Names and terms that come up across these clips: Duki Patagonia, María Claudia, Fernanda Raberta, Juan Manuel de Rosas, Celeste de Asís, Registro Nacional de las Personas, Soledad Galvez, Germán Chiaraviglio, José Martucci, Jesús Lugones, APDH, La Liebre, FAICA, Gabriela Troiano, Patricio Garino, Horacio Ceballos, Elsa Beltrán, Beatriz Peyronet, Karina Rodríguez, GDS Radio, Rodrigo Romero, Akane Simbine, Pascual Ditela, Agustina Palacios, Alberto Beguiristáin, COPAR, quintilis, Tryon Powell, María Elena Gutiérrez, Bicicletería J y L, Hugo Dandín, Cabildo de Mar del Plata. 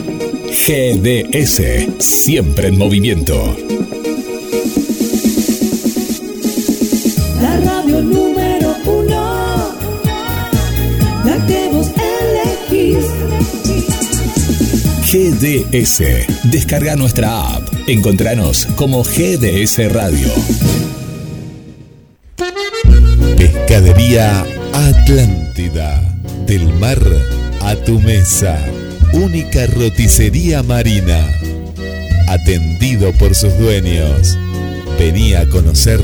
GDS, siempre en movimiento. La radio número uno, la que vos elegís. GDS, descarga nuestra app. Encontranos como GDS Radio. Pescadería Atlántida. Del mar a tu mesa. Única roticería marina. Atendido por sus dueños. Vení a conocer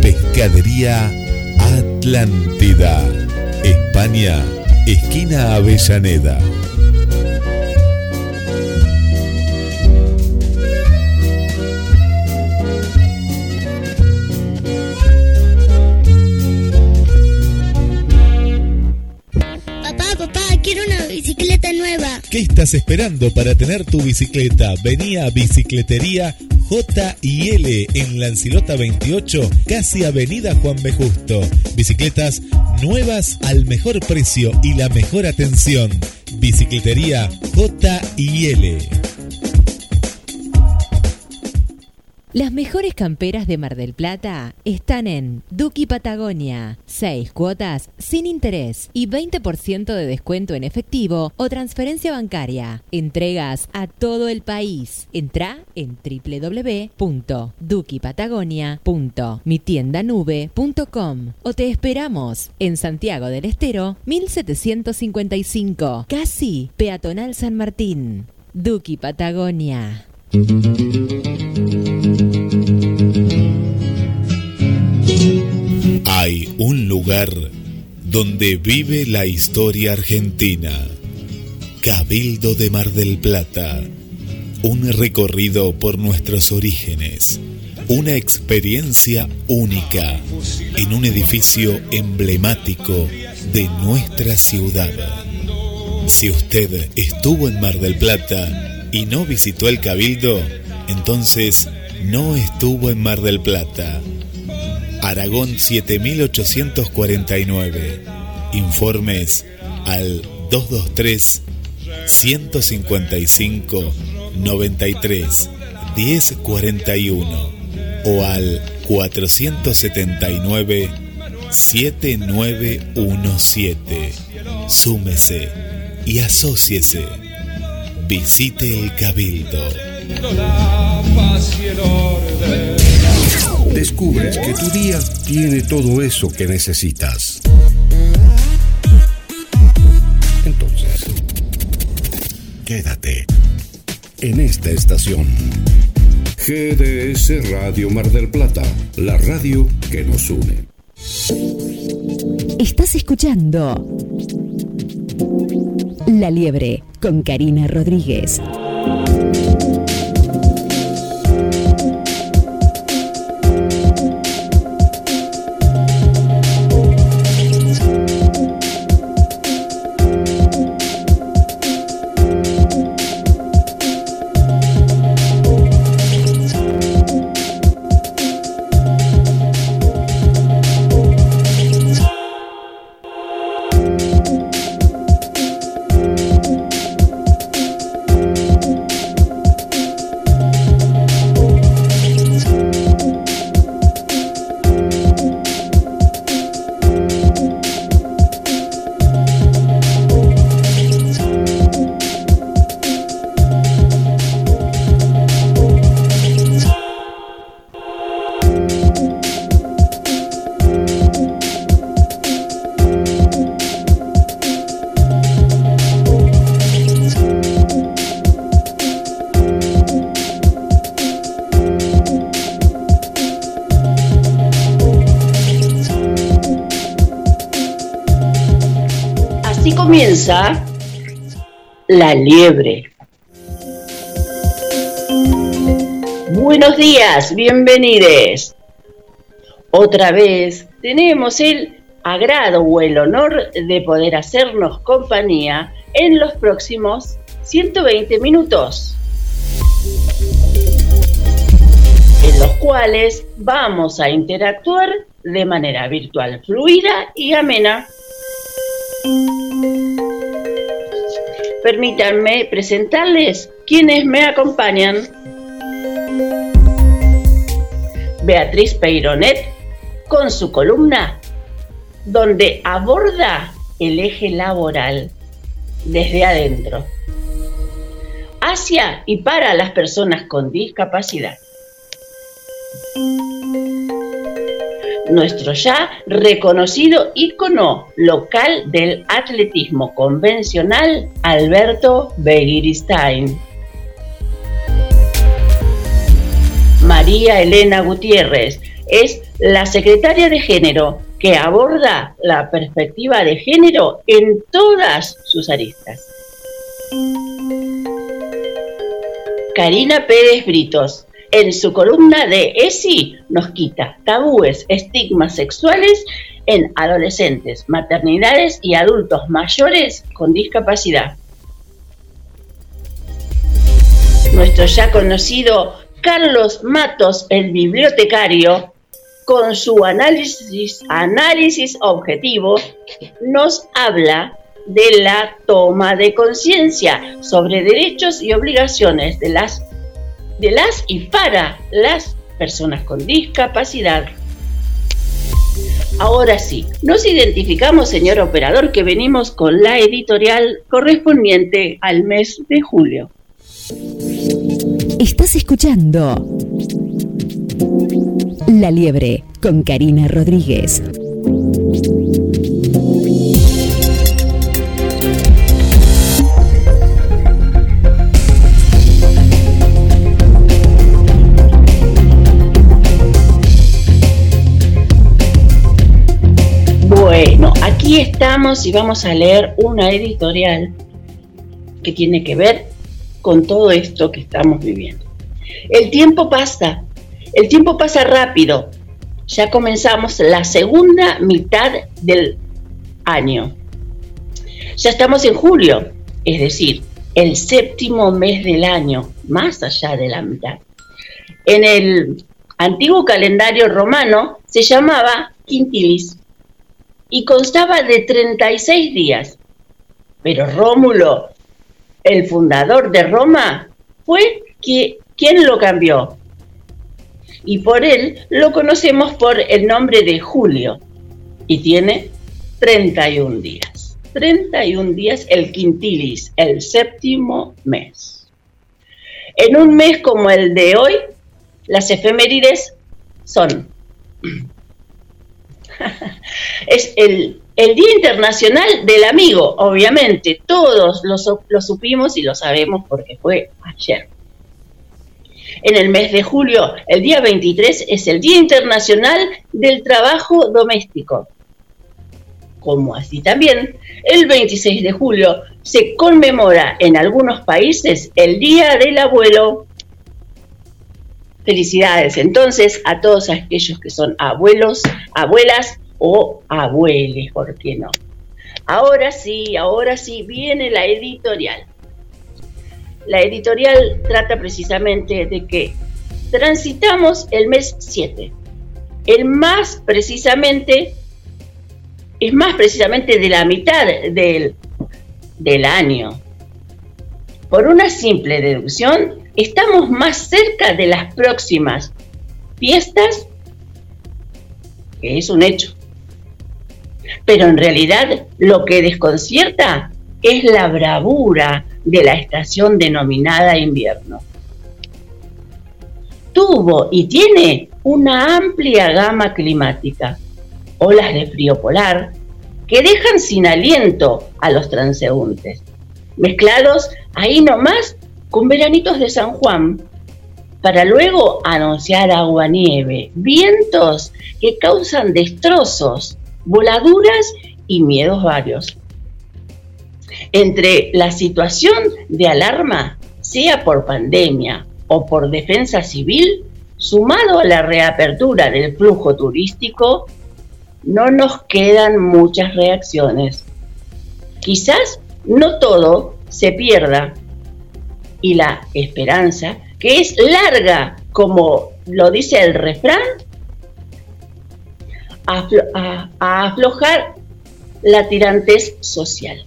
Pescadería Atlántida. España, esquina Avellaneda. ¿Qué estás esperando para tener tu bicicleta? Vení a Bicicletería J y L en Lancilota 28, casi avenida Juan B. Justo. Bicicletas nuevas al mejor precio y la mejor atención. Bicicletería J y L. Las mejores camperas de Mar del Plata están en Duki Patagonia. 6 cuotas sin interés y 20% de descuento en efectivo o transferencia bancaria. Entregas a todo el país. Entrá en www.dukipatagonia.mitiendanube.com o te esperamos en Santiago del Estero 1755, casi peatonal San Martín. Duki Patagonia. Hay un lugar donde vive la historia argentina. Cabildo de Mar del Plata. Un recorrido por nuestros orígenes. Una experiencia única en un edificio emblemático de nuestra ciudad. Si usted estuvo en Mar del Plata y no visitó el Cabildo, entonces no estuvo en Mar del Plata. Aragón 7849. Informes al 223-155-93-1041 o al 479-7917. Súmese y asóciese. Visite el Cabildo. La paz y el orden. Descubres que tu día tiene todo eso que necesitas. Entonces, quédate en esta estación. GDS Radio Mar del Plata, la radio que nos une. Estás escuchando La Liebre con Karina Rodríguez. La Liebre. Buenos días, bienvenidos. Otra vez tenemos el agrado o el honor de poder hacernos compañía en los próximos 120 minutos, en los cuales vamos a interactuar de manera virtual, fluida y amena. Permítanme presentarles quienes me acompañan. Beatriz Peyronet con su columna donde aborda el eje laboral desde adentro, hacia y para las personas con discapacidad. Nuestro ya reconocido ícono local del atletismo convencional, Alberto Beguiristáin. María Elena Gutiérrez es la secretaria de Género que aborda la perspectiva de género en todas sus aristas. Karina Pérez Britos, en su columna de ESI, nos quita tabúes, estigmas sexuales en adolescentes, maternidades y adultos mayores con discapacidad. Nuestro ya conocido Carlos Matos, el bibliotecario, con su análisis objetivo, nos habla de la toma de conciencia sobre derechos y obligaciones de las y para las personas con discapacidad. Ahora sí, nos identificamos, señor operador, que venimos con la editorial correspondiente al mes de julio. Estás escuchando La Liebre con Karina Rodríguez. Bueno, aquí estamos y vamos a leer una editorial que tiene que ver con todo esto que estamos viviendo. El tiempo pasa rápido. Ya comenzamos la segunda mitad del año. Ya estamos en julio, es decir, el séptimo mes del año, más allá de la mitad. En el antiguo calendario romano se llamaba quintilis y constaba de 36 días. Pero Rómulo, el fundador de Roma, fue quien lo cambió. Y por él lo conocemos por el nombre de julio, y tiene 31 días. 31 días el quintilis, el séptimo mes. En un mes como el de hoy, las efemérides son: es el Día Internacional del Amigo, obviamente, todos lo supimos y lo sabemos porque fue ayer. En el mes de julio, el día 23, es el Día Internacional del Trabajo Doméstico. Como así también, el 26 de julio se conmemora en algunos países el Día del Abuelo. Felicidades entonces a todos aquellos que son abuelos, abuelas o abueles, ¿por qué no? Ahora sí, viene la editorial. La editorial trata precisamente de que transitamos el mes 7, es más precisamente de la mitad del año. Por una simple deducción, estamos más cerca de las próximas fiestas, que es un hecho. Pero en realidad lo que desconcierta es la bravura de la estación denominada invierno. Tuvo y tiene una amplia gama climática, olas de frío polar que dejan sin aliento a los transeúntes, mezclados ahí nomás con veranitos de San Juan, para luego anunciar aguanieve, vientos que causan destrozos, voladuras y miedos varios. Entre la situación de alarma, sea por pandemia o por defensa civil, sumado a la reapertura del flujo turístico, no nos quedan muchas reacciones. Quizás no todo se pierda, y la esperanza, que es larga, como lo dice el refrán, a aflojar la tirantez social.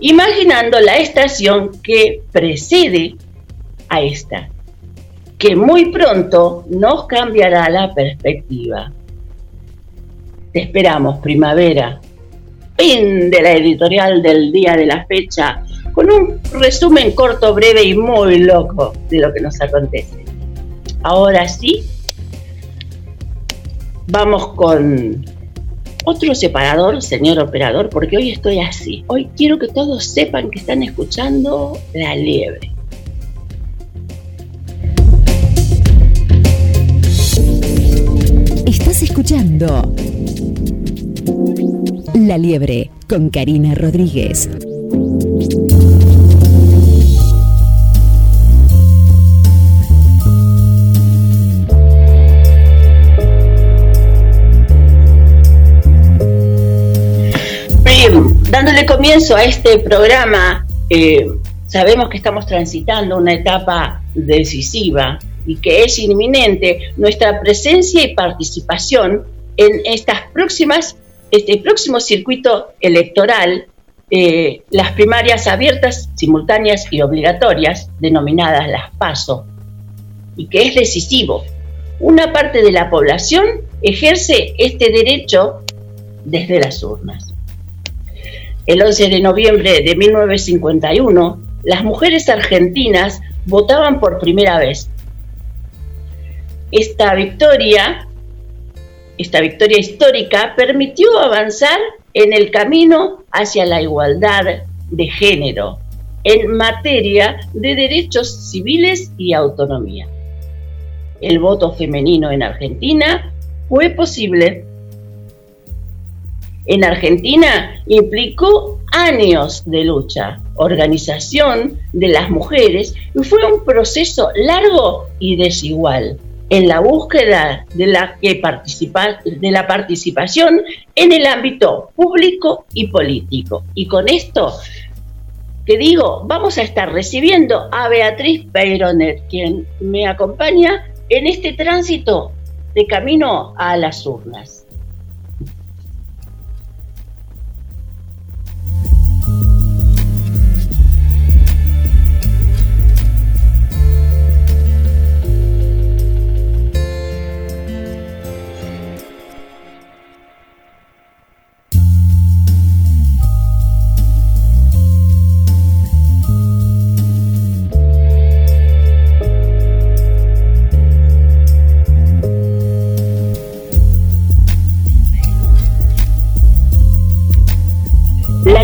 imaginando la estación que precede a esta, que muy pronto nos cambiará la perspectiva. Te esperamos, primavera. Fin de la editorial del día de la fecha, con un resumen corto, breve y muy loco de lo que nos acontece. Ahora sí, vamos con otro separador, señor operador, porque hoy estoy así. Hoy quiero que todos sepan que están escuchando La Liebre. Estás escuchando La Liebre con Karina Rodríguez. Bien, dándole comienzo a este programa, sabemos que estamos transitando una etapa decisiva y que es inminente nuestra presencia y participación en este próximo circuito electoral, las primarias abiertas, simultáneas y obligatorias, denominadas las PASO, y que es decisivo. Una parte de la población ejerce este derecho desde las urnas. El 11 de noviembre de 1951, las mujeres argentinas votaban por primera vez. Esta victoria histórica permitió avanzar en el camino hacia la igualdad de género en materia de derechos civiles y autonomía. El voto femenino en Argentina fue posible. En Argentina implicó años de lucha, organización de las mujeres, y fue un proceso largo y desigual en la búsqueda de la participación en el ámbito público y político. Y con esto, que digo, vamos a estar recibiendo a Beatriz Peyronet, quien me acompaña en este tránsito de camino a las urnas.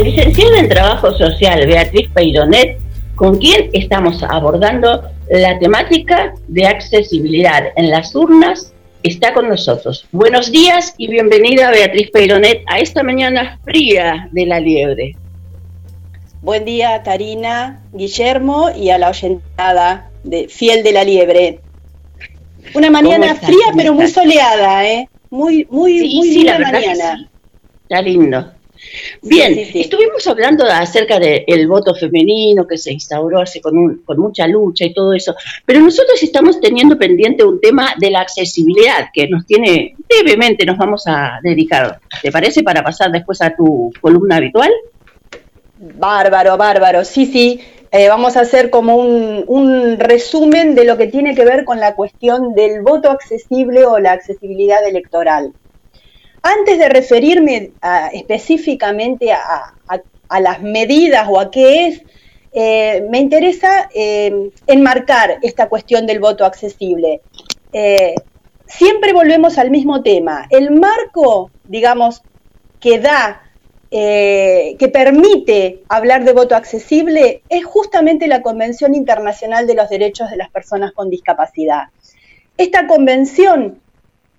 Licenciada en Trabajo Social, Beatriz Peyronet, con quien estamos abordando la temática de accesibilidad en las urnas, está con nosotros. Buenos días y bienvenida, Beatriz Peyronet, a esta mañana fría de La Liebre. Buen día, Karina, Guillermo y a la oyentada fiel de La Liebre. Una mañana fría pero muy soleada, ¿eh? Muy la verdad mañana. Sí. Está lindo. Bien, sí. Estuvimos hablando acerca del voto femenino que se instauró con mucha lucha y todo eso, pero nosotros estamos teniendo pendiente un tema de la accesibilidad que nos tiene, brevemente nos vamos a dedicar, ¿te parece? Para pasar después a tu columna habitual. Bárbaro, sí, vamos a hacer como un resumen de lo que tiene que ver con la cuestión del voto accesible o la accesibilidad electoral. Antes de referirme específicamente a las medidas o a qué es, me interesa enmarcar esta cuestión del voto accesible. Siempre volvemos al mismo tema. El marco, digamos, que permite hablar de voto accesible es justamente la Convención Internacional de los Derechos de las Personas con Discapacidad. Esta convención,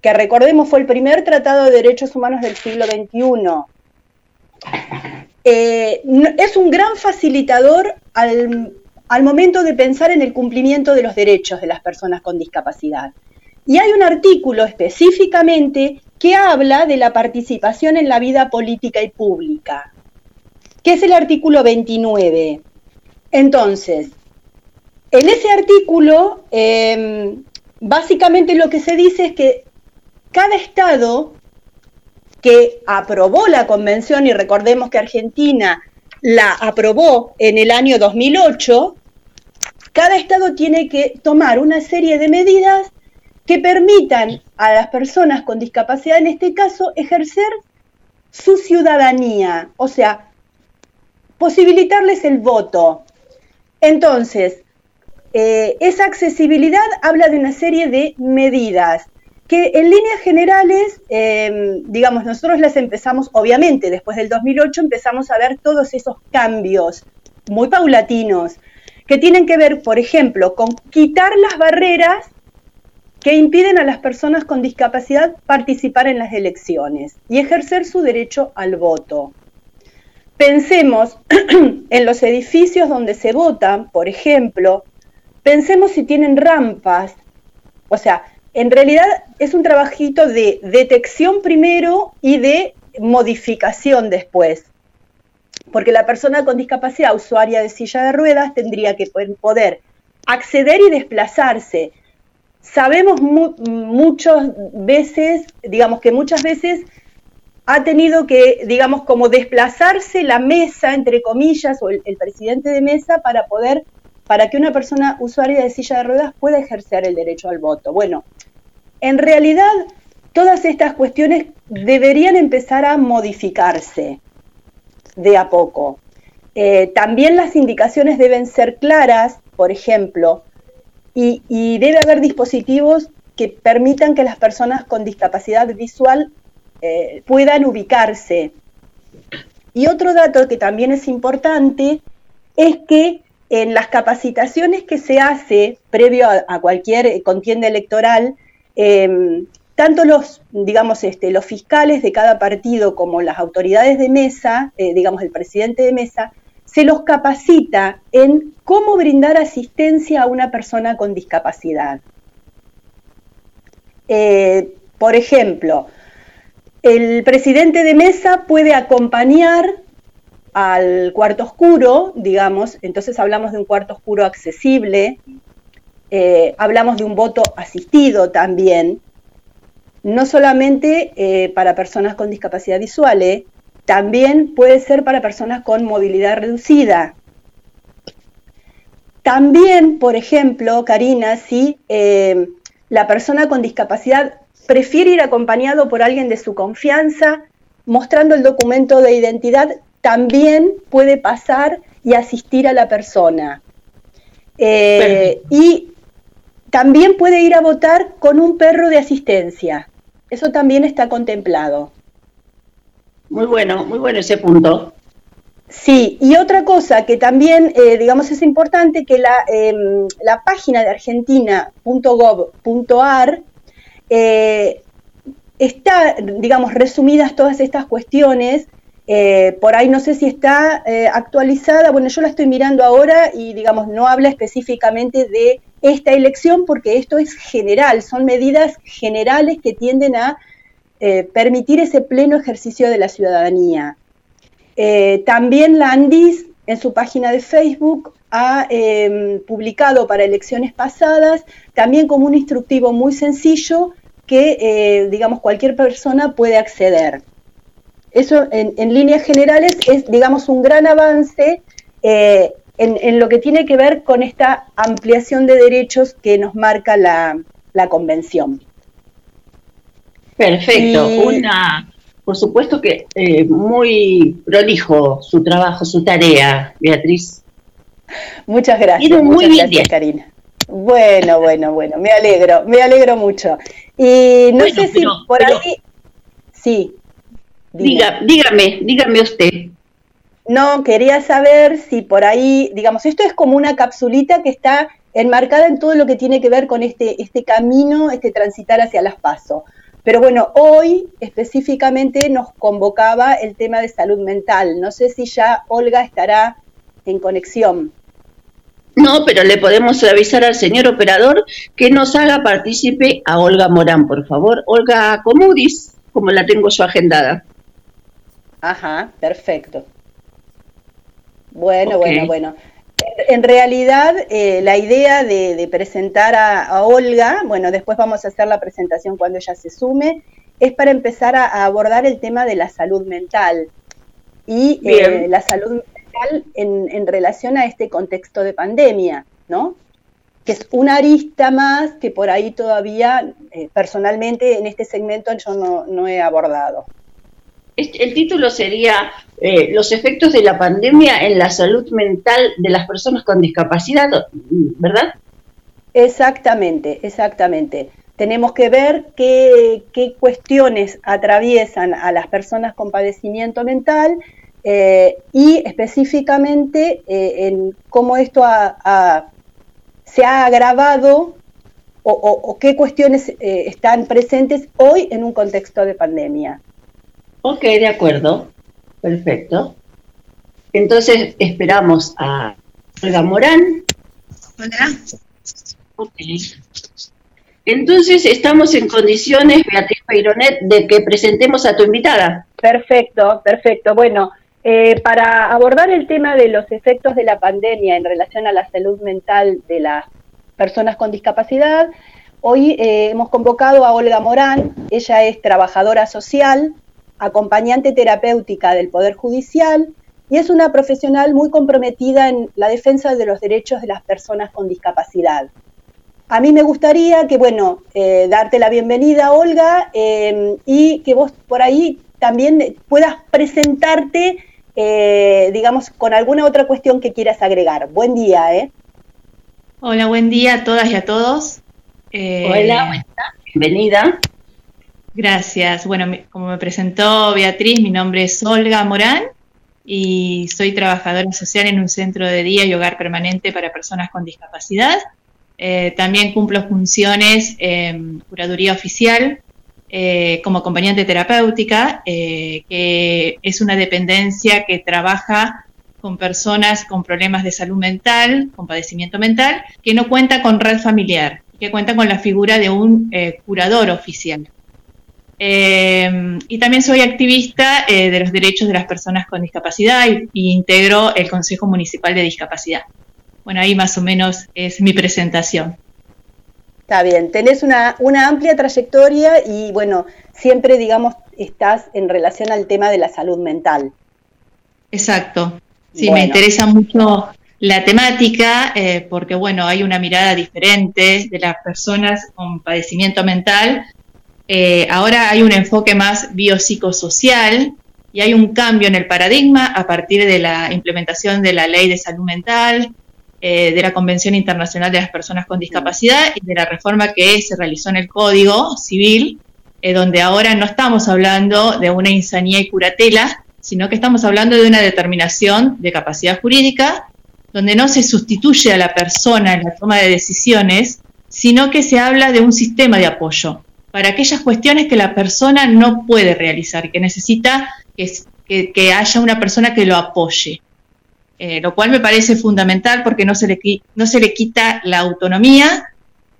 que recordemos fue el primer tratado de derechos humanos del siglo XXI. Es un gran facilitador al momento de pensar en el cumplimiento de los derechos de las personas con discapacidad. Y hay un artículo específicamente que habla de la participación en la vida política y pública, que es el artículo 29. Entonces, en ese artículo, básicamente lo que se dice es que cada estado que aprobó la convención, y recordemos que Argentina la aprobó en el año 2008, cada estado tiene que tomar una serie de medidas que permitan a las personas con discapacidad, en este caso, ejercer su ciudadanía, o sea, posibilitarles el voto. Entonces, esa accesibilidad habla de una serie de medidas que en líneas generales, digamos, nosotros las empezamos, obviamente, después del 2008 empezamos a ver todos esos cambios muy paulatinos que tienen que ver, por ejemplo, con quitar las barreras que impiden a las personas con discapacidad participar en las elecciones y ejercer su derecho al voto. Pensemos en los edificios donde se votan, por ejemplo, pensemos si tienen rampas, o sea, en realidad es un trabajito de detección primero y de modificación después, porque la persona con discapacidad usuaria de silla de ruedas tendría que poder acceder y desplazarse. Sabemos muchas veces ha tenido que, digamos, como desplazarse la mesa, entre comillas, o el presidente de mesa para que una persona usuaria de silla de ruedas pueda ejercer el derecho al voto. Bueno, en realidad todas estas cuestiones deberían empezar a modificarse de a poco. También las indicaciones deben ser claras, por ejemplo, y debe haber dispositivos que permitan que las personas con discapacidad visual puedan ubicarse. Y otro dato que también es importante es que en las capacitaciones que se hace previo a cualquier contienda electoral, tanto los fiscales de cada partido como las autoridades de mesa, el presidente de mesa, se los capacita en cómo brindar asistencia a una persona con discapacidad. Por ejemplo, el presidente de mesa puede acompañar al cuarto oscuro, digamos, entonces hablamos de un cuarto oscuro accesible, hablamos de un voto asistido también, no solamente para personas con discapacidad visual, también puede ser para personas con movilidad reducida. También, por ejemplo, Karina, si la persona con discapacidad prefiere ir acompañado por alguien de su confianza, mostrando el documento de identidad, también puede pasar y asistir a la persona. Y también puede ir a votar con un perro de asistencia. Eso también está contemplado. Muy bueno ese punto. Sí, y otra cosa que también, es importante, que la página de argentina.gov.ar está, resumidas todas estas cuestiones. Por ahí no sé si está actualizada, yo la estoy mirando ahora y, no habla específicamente de esta elección porque esto es general, son medidas generales que tienden a permitir ese pleno ejercicio de la ciudadanía. También la ANDIS en su página de Facebook ha publicado para elecciones pasadas también como un instructivo muy sencillo que, cualquier persona puede acceder. Eso en líneas generales es, un gran avance en lo que tiene que ver con esta ampliación de derechos que nos marca la Convención. Perfecto, por supuesto que muy prolijo su trabajo, su tarea, Beatriz. Muchas gracias, muchas gracias, Karina. Bueno, me alegro mucho. Y no sé si ahí... Sí, dígame usted. No, quería saber si por ahí, esto es como una capsulita que está enmarcada en todo lo que tiene que ver con este camino, este transitar hacia las PASO. Pero hoy específicamente nos convocaba el tema de salud mental. No sé si ya Olga estará en conexión. No, pero le podemos avisar al señor operador que nos haga partícipe a Olga Morán, por favor. Olga Comuris, como la tengo yo agendada. Ajá, perfecto. Bueno. En realidad, la idea de presentar a Olga, después vamos a hacer la presentación cuando ella se sume, es para empezar a abordar el tema de la salud mental. Y la salud fundamental en relación a este contexto de pandemia, ¿no? Que es una arista más que por ahí todavía, personalmente, en este segmento yo no he abordado. El título sería Los efectos de la pandemia en la salud mental de las personas con discapacidad, ¿verdad? Exactamente. Tenemos que ver qué cuestiones atraviesan a las personas con padecimiento mental y específicamente en cómo esto se ha agravado o qué cuestiones están presentes hoy en un contexto de pandemia. Ok, de acuerdo. Perfecto. Entonces esperamos a Olga Morán. Hola. Ok. Entonces estamos en condiciones, Beatriz Peyronet, de que presentemos a tu invitada. Perfecto. Bueno, para abordar el tema de los efectos de la pandemia en relación a la salud mental de las personas con discapacidad, hoy hemos convocado a Olga Morán. Ella es trabajadora social, acompañante terapéutica del Poder Judicial y es una profesional muy comprometida en la defensa de los derechos de las personas con discapacidad. A mí me gustaría que, darte la bienvenida, Olga, y que vos por ahí también puedas presentarte, con alguna otra cuestión que quieras agregar. Buen día, ¿eh? Hola, buen día a todas y a todos. Hola, bienvenida. Gracias. Bueno, como me presentó Beatriz, mi nombre es Olga Morán y soy trabajadora social en un centro de día y hogar permanente para personas con discapacidad. También cumplo funciones en curaduría oficial como acompañante terapéutica, que es una dependencia que trabaja con personas con problemas de salud mental, con padecimiento mental, que no cuenta con red familiar, que cuenta con la figura de un curador oficial. Y también soy activista de los derechos de las personas con discapacidad y integro el Consejo Municipal de Discapacidad. Bueno, ahí más o menos es mi presentación. Está bien, tenés una amplia trayectoria y siempre estás en relación al tema de la salud mental. Exacto, sí, Me interesa mucho la temática porque hay una mirada diferente de las personas con padecimiento mental. Ahora hay un enfoque más biopsicosocial y hay un cambio en el paradigma a partir de la implementación de la Ley de Salud Mental, de la Convención Internacional de las Personas con Discapacidad y de la reforma que se realizó en el Código Civil, donde ahora no estamos hablando de una insanía y curatela, sino que estamos hablando de una determinación de capacidad jurídica, donde no se sustituye a la persona en la toma de decisiones, sino que se habla de un sistema de apoyo para aquellas cuestiones que la persona no puede realizar, que necesita que haya una persona que lo apoye, lo cual me parece fundamental porque no se le quita la autonomía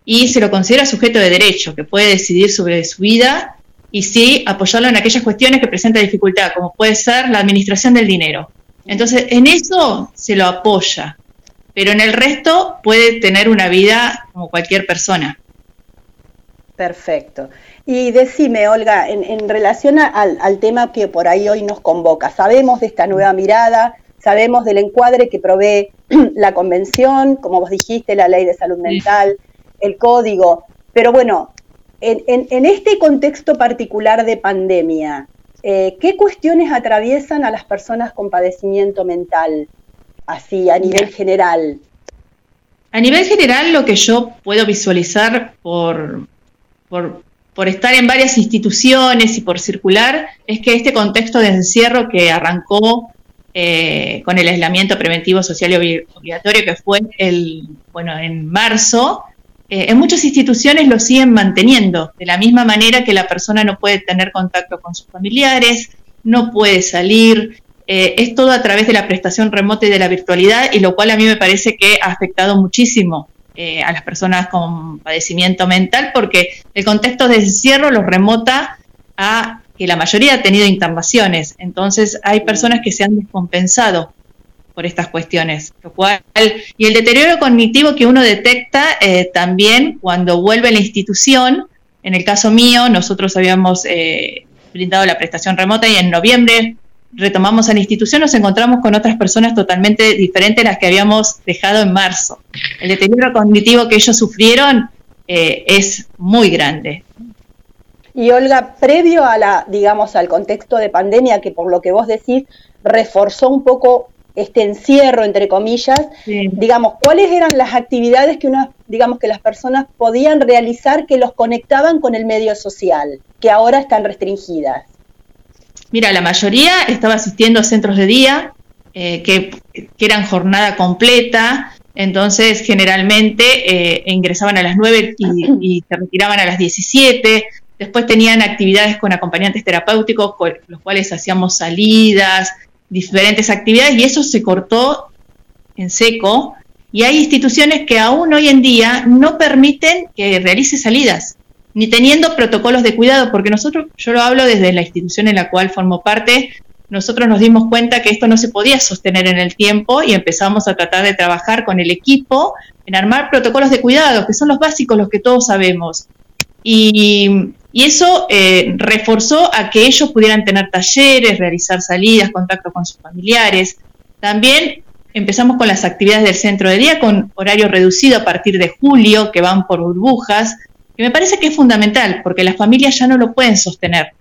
y se lo considera sujeto de derecho, que puede decidir sobre su vida y sí apoyarlo en aquellas cuestiones que presenta dificultad, como puede ser la administración del dinero. Entonces, en eso se lo apoya, pero en el resto puede tener una vida como cualquier persona. Perfecto. Y decime, Olga, en relación al tema que por ahí hoy nos convoca, sabemos de esta nueva mirada, sabemos del encuadre que provee la Convención, como vos dijiste, la Ley de Salud Mental, el Código, pero en este contexto particular de pandemia, ¿qué cuestiones atraviesan a las personas con padecimiento mental, así, a nivel general? A nivel general, lo que yo puedo visualizar por estar en varias instituciones y por circular, es que este contexto de encierro que arrancó con el aislamiento preventivo social y obligatorio que fue en marzo, en muchas instituciones lo siguen manteniendo, de la misma manera que la persona no puede tener contacto con sus familiares, no puede salir, es todo a través de la prestación remota y de la virtualidad, y lo cual a mí me parece que ha afectado muchísimo a las personas con padecimiento mental, porque el contexto de encierro los remota a que la mayoría ha tenido internaciones. Entonces hay personas que se han descompensado por estas cuestiones, lo cual, y el deterioro cognitivo que uno detecta también cuando vuelve a la institución. En el caso mío, nosotros habíamos brindado la prestación remota y en noviembre retomamos a la institución, nos encontramos con otras personas totalmente diferentes a las que habíamos dejado en marzo. El deterioro cognitivo que ellos sufrieron es muy grande. Y Olga, previo a la, digamos, al contexto de pandemia, que por lo que vos decís, reforzó un poco este encierro, entre comillas, sí, digamos, ¿cuáles eran las actividades que una, digamos, que las personas podían realizar que los conectaban con el medio social, que ahora están restringidas? Mira, la mayoría estaba asistiendo a centros de día, que eran jornada completa, entonces generalmente ingresaban a las 9 y se retiraban a las 17, después tenían actividades con acompañantes terapéuticos, con los cuales hacíamos salidas, diferentes actividades, y eso se cortó en seco, y hay instituciones que aún hoy en día no permiten que realice salidas, ni teniendo protocolos de cuidado, porque nosotros, yo lo hablo desde la institución en la cual formo parte, nosotros nos dimos cuenta que esto no se podía sostener en el tiempo y empezamos a tratar de trabajar con el equipo en armar protocolos de cuidado, que son los básicos, los que todos sabemos. Y eso reforzó a que ellos pudieran tener talleres, realizar salidas, contacto con sus familiares. También empezamos con las actividades del centro de día, con horario reducido a partir de julio, que van por burbujas, que me parece que es fundamental, porque las familias ya no lo pueden sostener.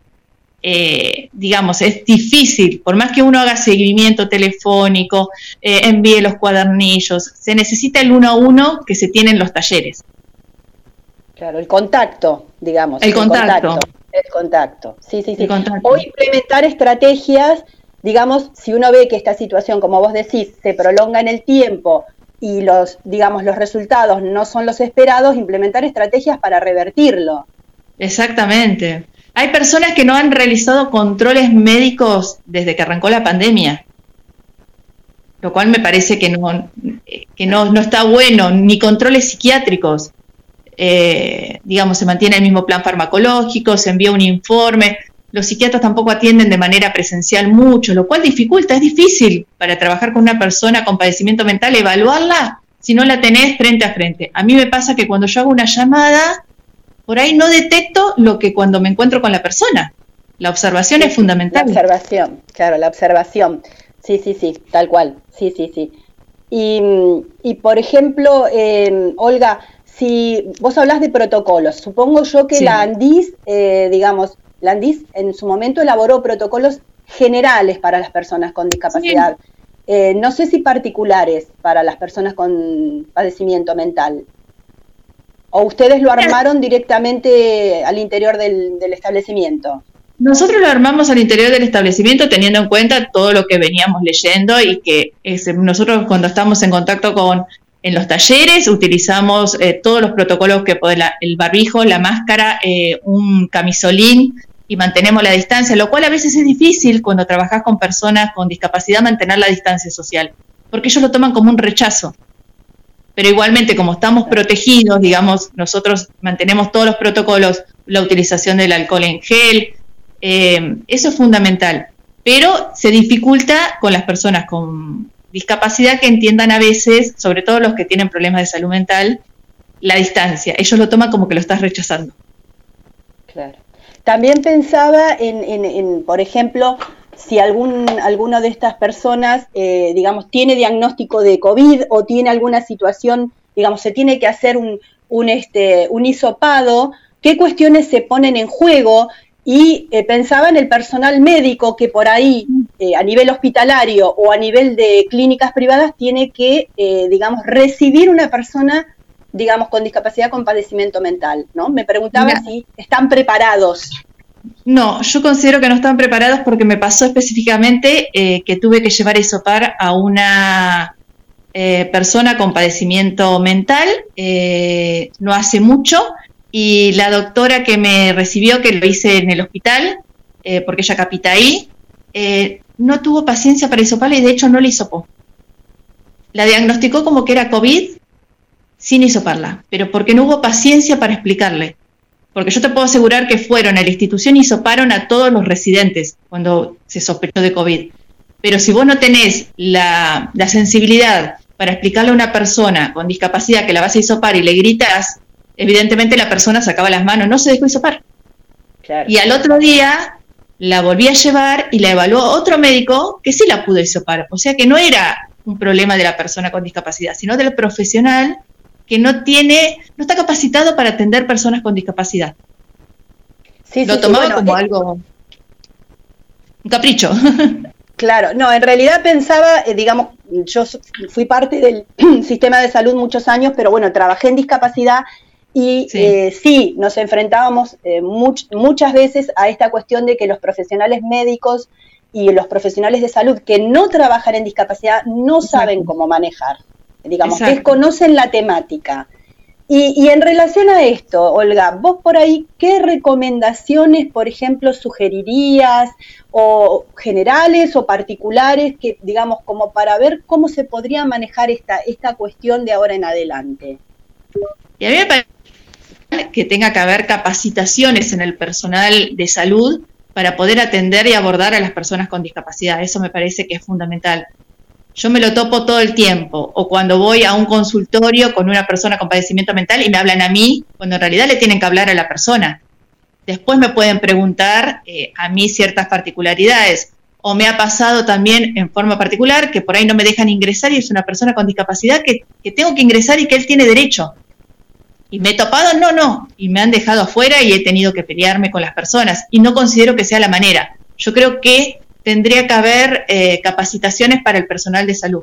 Digamos, es difícil, por más que uno haga seguimiento telefónico, envíe los cuadernillos, se necesita el 1 a 1 que se tiene en los talleres. Claro, el contacto, digamos. El contacto. Sí. Contacto. O implementar estrategias, digamos, si uno ve que esta situación, como vos decís, se prolonga en el tiempo, y los, digamos, los resultados no son los esperados, implementar estrategias para revertirlo. Exactamente. Hay personas que no han realizado controles médicos desde que arrancó la pandemia, lo cual me parece que no está bueno, ni controles psiquiátricos. Digamos, se mantiene el mismo plan farmacológico, se envía un informe, los psiquiatras tampoco atienden de manera presencial mucho, lo cual dificulta, es difícil para trabajar con una persona con padecimiento mental, evaluarla si no la tenés frente a frente. A mí me pasa que cuando yo hago una llamada, por ahí no detecto lo que cuando me encuentro con la persona. La observación es fundamental. La observación, claro, la observación. Sí, tal cual, sí. Y por ejemplo, Olga, si vos hablás de protocolos, supongo yo que sí, la ANDIS, digamos, la ANDIS en su momento elaboró protocolos generales para las personas con discapacidad. Sí. No sé si particulares para las personas con padecimiento mental. ¿O ustedes lo armaron directamente al interior del establecimiento? Nosotros lo armamos al interior del establecimiento teniendo en cuenta todo lo que veníamos leyendo y que nosotros cuando estamos en contacto con... En los talleres utilizamos todos los protocolos que puede, el barbijo, la máscara, un camisolín y mantenemos la distancia, lo cual a veces es difícil cuando trabajás con personas con discapacidad mantener la distancia social, porque ellos lo toman como un rechazo. Pero igualmente, como estamos protegidos, digamos, nosotros mantenemos todos los protocolos, la utilización del alcohol en gel, eso es fundamental. Pero se dificulta con las personas con discapacidad que entiendan a veces, sobre todo los que tienen problemas de salud mental, la distancia. Ellos lo toman como que lo estás rechazando. Claro. También pensaba en por ejemplo, si alguno de estas personas, digamos, tiene diagnóstico de COVID o tiene alguna situación, digamos, se tiene que hacer un hisopado, ¿qué cuestiones se ponen en juego? Y pensaba en el personal médico que por ahí, a nivel hospitalario o a nivel de clínicas privadas, tiene que, digamos, recibir una persona, digamos, con discapacidad, con padecimiento mental, ¿no? Me preguntaba si están preparados. No, yo considero que no están preparados porque me pasó específicamente que tuve que llevar a hisopar a una persona con padecimiento mental no hace mucho. Y la doctora que me recibió, que lo hice en el hospital, porque ella capita ahí, no tuvo paciencia para hisoparle y de hecho no le hisopó. La diagnosticó como que era COVID sin hisoparla, pero porque no hubo paciencia para explicarle. Porque yo te puedo asegurar que fueron a la institución y hisoparon a todos los residentes cuando se sospechó de COVID. Pero si vos no tenés la sensibilidad para explicarle a una persona con discapacidad que la vas a hisopar y le gritas, evidentemente la persona sacaba las manos, no se dejó hisopar. Claro. Y al otro día la volví a llevar y la evaluó otro médico que sí la pudo hisopar. O sea que no era un problema de la persona con discapacidad, sino del profesional que no está capacitado para atender personas con discapacidad. Sí, lo tomaba como algo, un capricho. Claro, no, en realidad pensaba, digamos, yo fui parte del sistema de salud muchos años, pero bueno, trabajé en discapacidad y sí, nos enfrentábamos muchas veces a esta cuestión de que los profesionales médicos y los profesionales de salud que no trabajan en discapacidad no saben cómo manejar, digamos, desconocen la temática. Y en relación a esto, Olga, vos por ahí, ¿qué recomendaciones, por ejemplo, sugerirías, o generales o particulares, que digamos, como para ver cómo se podría manejar esta cuestión de ahora en adelante? Y a mí me parece que tenga que haber capacitaciones en el personal de salud para poder atender y abordar a las personas con discapacidad. Eso me parece que es fundamental. Yo me lo topo todo el tiempo, o cuando voy a un consultorio con una persona con padecimiento mental y me hablan a mí, cuando en realidad le tienen que hablar a la persona. Después me pueden preguntar a mí ciertas particularidades, o me ha pasado también en forma particular que por ahí no me dejan ingresar y es una persona con discapacidad que tengo que ingresar y que él tiene derecho. Y me he topado, y me han dejado afuera y he tenido que pelearme con las personas, y no considero que sea la manera. Yo creo que tendría que haber capacitaciones para el personal de salud.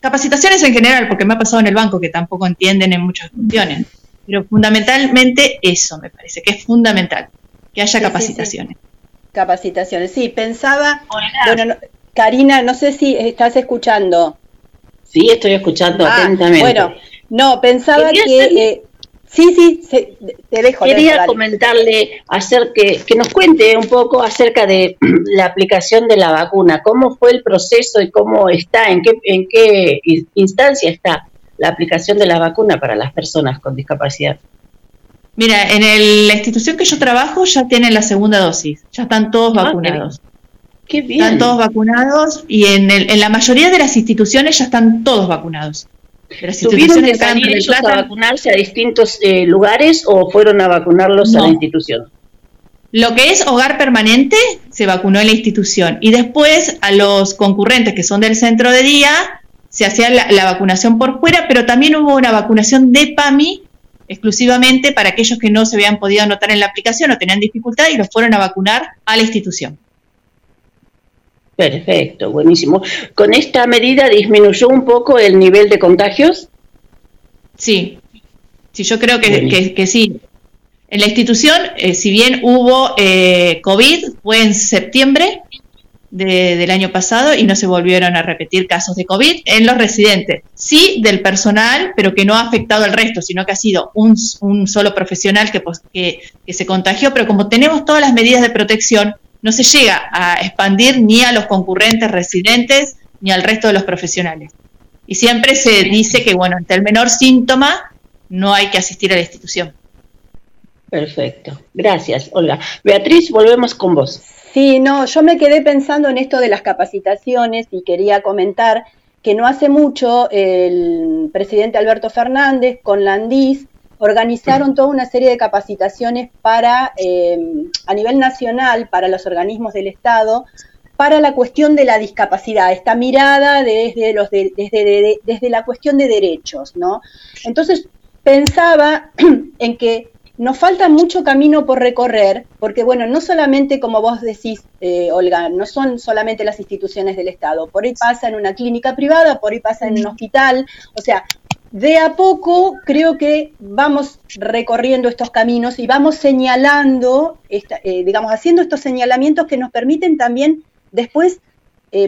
Capacitaciones en general, porque me ha pasado en el banco que tampoco entienden en muchas funciones. Pero fundamentalmente eso, me parece que es fundamental, que haya capacitaciones. Sí. Capacitaciones, sí. Pensaba, Karina, no sé si estás escuchando. Sí, estoy escuchando atentamente. Bueno, no, pensaba que... te dejo. Quería comentarle, que nos cuente un poco acerca de la aplicación de la vacuna, cómo fue el proceso y cómo está, en qué instancia está la aplicación de la vacuna para las personas con discapacidad. Mira, en la institución que yo trabajo ya tienen la segunda dosis, ya están todos vacunados. Qué bien. Están todos vacunados y en la mayoría de las instituciones ya están todos vacunados. ¿Tuvieron que salir ellos a vacunarse a distintos lugares o fueron a vacunarlos a la institución? Lo que es hogar permanente se vacunó en la institución y después a los concurrentes que son del centro de día se hacía la vacunación por fuera, pero también hubo una vacunación de PAMI exclusivamente para aquellos que no se habían podido anotar en la aplicación o tenían dificultad y los fueron a vacunar a la institución. Perfecto, buenísimo. ¿Con esta medida disminuyó un poco el nivel de contagios? Sí, yo creo que sí. En la institución, si bien hubo COVID, fue en septiembre del año pasado y no se volvieron a repetir casos de COVID en los residentes. Sí, del personal, pero que no ha afectado al resto, sino que ha sido un solo profesional que se contagió, pero como tenemos todas las medidas de protección, no se llega a expandir ni a los concurrentes residentes ni al resto de los profesionales. Y siempre se dice que, ante el menor síntoma no hay que asistir a la institución. Perfecto. Gracias, Olga. Beatriz, volvemos con vos. Sí, yo me quedé pensando en esto de las capacitaciones y quería comentar que no hace mucho el presidente Alberto Fernández con la ANDIS organizaron toda una serie de capacitaciones para a nivel nacional, para los organismos del Estado, para la cuestión de la discapacidad, esta mirada desde la cuestión de derechos, ¿no? Entonces pensaba en que nos falta mucho camino por recorrer, porque no solamente como vos decís, Olga, no son solamente las instituciones del Estado, por ahí pasa en una clínica privada, por ahí pasa en un hospital, o sea, de a poco creo que vamos recorriendo estos caminos y vamos señalando, haciendo estos señalamientos que nos permiten también después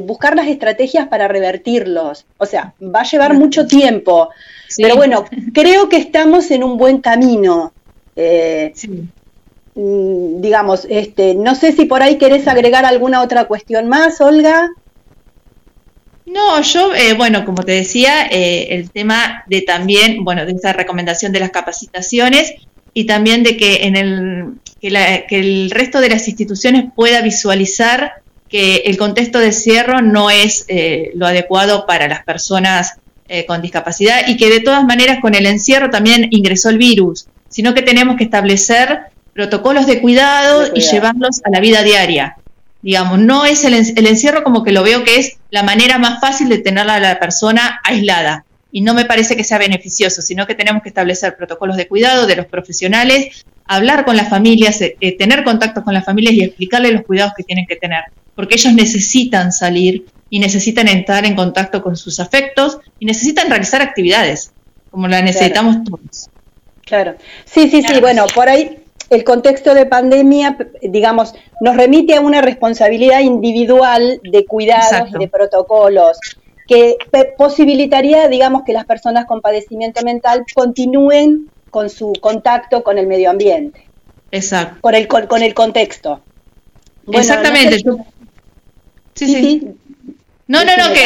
buscar las estrategias para revertirlos. O sea, va a llevar mucho tiempo, pero creo que estamos en un buen camino. No sé si por ahí querés agregar alguna otra cuestión más, Olga. No, yo, como te decía, el tema de también, de esta recomendación de las capacitaciones y también de que que el resto de las instituciones pueda visualizar que el contexto de cierre no es lo adecuado para las personas con discapacidad y que de todas maneras con el encierro también ingresó el virus, sino que tenemos que establecer protocolos de cuidado, y llevarlos a la vida diaria. Digamos, no es el encierro, como que lo veo que es la manera más fácil de tener a la persona aislada. Y no me parece que sea beneficioso, sino que tenemos que establecer protocolos de cuidado de los profesionales, hablar con las familias, tener contacto con las familias y explicarles los cuidados que tienen que tener. Porque ellos necesitan salir y necesitan estar en contacto con sus afectos y necesitan realizar actividades, como la necesitamos todos. Claro. Sí, bueno, por ahí el contexto de pandemia, digamos, nos remite a una responsabilidad individual de cuidados y de protocolos, que posibilitaría, digamos, que las personas con padecimiento mental continúen con su contacto con el medio ambiente. Exacto. Con el contexto. Bueno, exactamente. No sé, sí. No,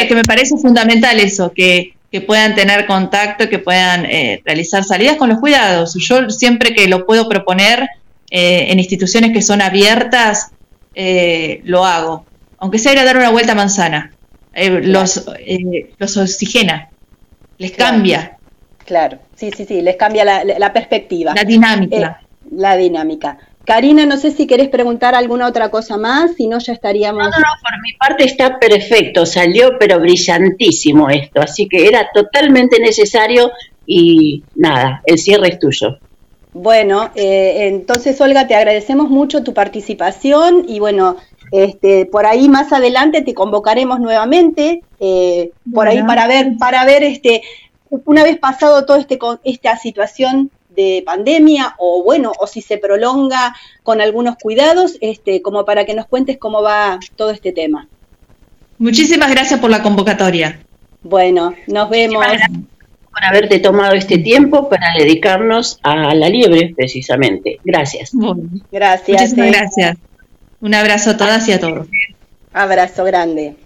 que me parece fundamental eso, que puedan tener contacto, que puedan realizar salidas con los cuidados. Yo siempre que lo puedo proponer en instituciones que son abiertas, lo hago. Aunque sea ir a dar una vuelta a Manzana. Los oxigena, les cambia. Claro, sí, les cambia la perspectiva. La dinámica. Karina, no sé si querés preguntar alguna otra cosa más, si no ya estaríamos... No, por mi parte está perfecto, salió pero brillantísimo esto, así que era totalmente necesario y nada, el cierre es tuyo. Bueno, entonces Olga, te agradecemos mucho tu participación y bueno... por ahí más adelante te convocaremos nuevamente, por ahí para ver una vez pasado todo esta situación de pandemia o si se prolonga con algunos cuidados, como para que nos cuentes cómo va todo este tema. Muchísimas gracias por la convocatoria. Bueno, nos vemos. Muchísimas gracias por haberte tomado este tiempo para dedicarnos a La Liebre, precisamente. Gracias. Bueno, gracias. Muchísimas gracias. Un abrazo a todas y a todos. Abrazo grande.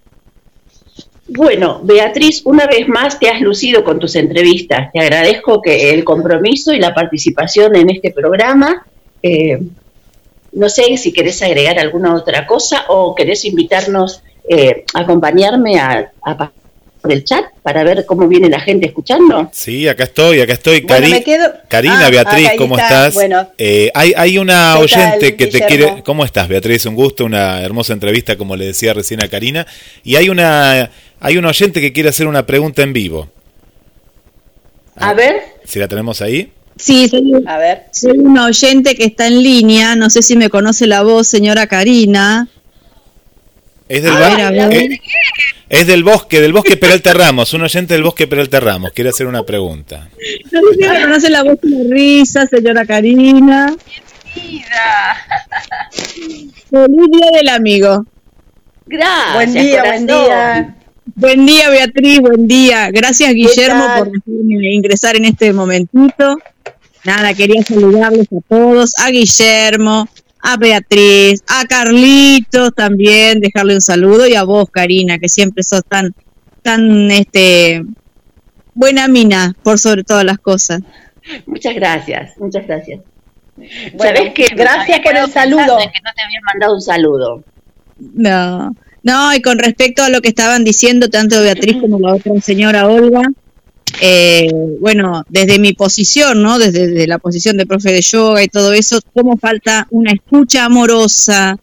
Bueno, Beatriz, una vez más te has lucido con tus entrevistas. Te agradezco el compromiso y la participación en este programa. No sé si querés agregar alguna otra cosa o querés invitarnos a acompañarme a el chat para ver cómo viene la gente escuchando. Sí, acá estoy. Bueno, Karina, Beatriz, ¿cómo estás? Bueno, hay una oyente que te quiere... ¿Cómo estás, Beatriz? Un gusto, una hermosa entrevista, como le decía recién a Karina. Y hay una oyente que quiere hacer una pregunta en vivo. A ver. ¿Si la tenemos ahí? Sí, soy una oyente que está en línea. No sé si me conoce la voz, señora Karina. Es del es del bosque Peralta Ramos, un oyente del bosque Peralta Ramos, quiere hacer una pregunta. No sé si me conoce la voz de risa, señora Karina. Bienvenida. Feliz día del amigo. Gracias. Buen día. Buen día, Beatriz, buen día. Gracias, Guillermo, por ingresar en este momentito. Nada, quería saludarles a todos, a Guillermo, a Beatriz, a Carlitos también, dejarle un saludo, y a vos, Karina, que siempre sos tan buena mina, por sobre todas las cosas. Muchas gracias. Bueno, ¿sabés qué? Gracias por el saludo. Que no te habían mandado un saludo. No, y con respecto a lo que estaban diciendo tanto Beatriz como la otra señora Olga, desde mi posición, ¿no? Desde la posición de profe de yoga y todo eso, cómo falta una escucha amorosa,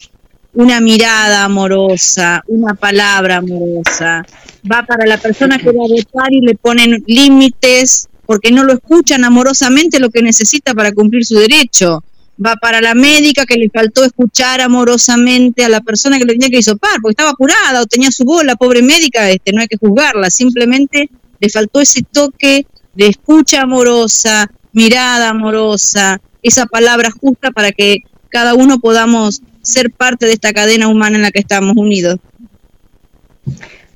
una mirada amorosa, una palabra amorosa. Va para la persona que va a votar y le ponen límites porque no lo escuchan amorosamente lo que necesita para cumplir su derecho. Va para la médica que le faltó escuchar amorosamente a la persona que le tenía que hisopar porque estaba curada o tenía su bola, pobre médica, no hay que juzgarla, simplemente... Le faltó ese toque de escucha amorosa, mirada amorosa, esa palabra justa para que cada uno podamos ser parte de esta cadena humana en la que estamos unidos.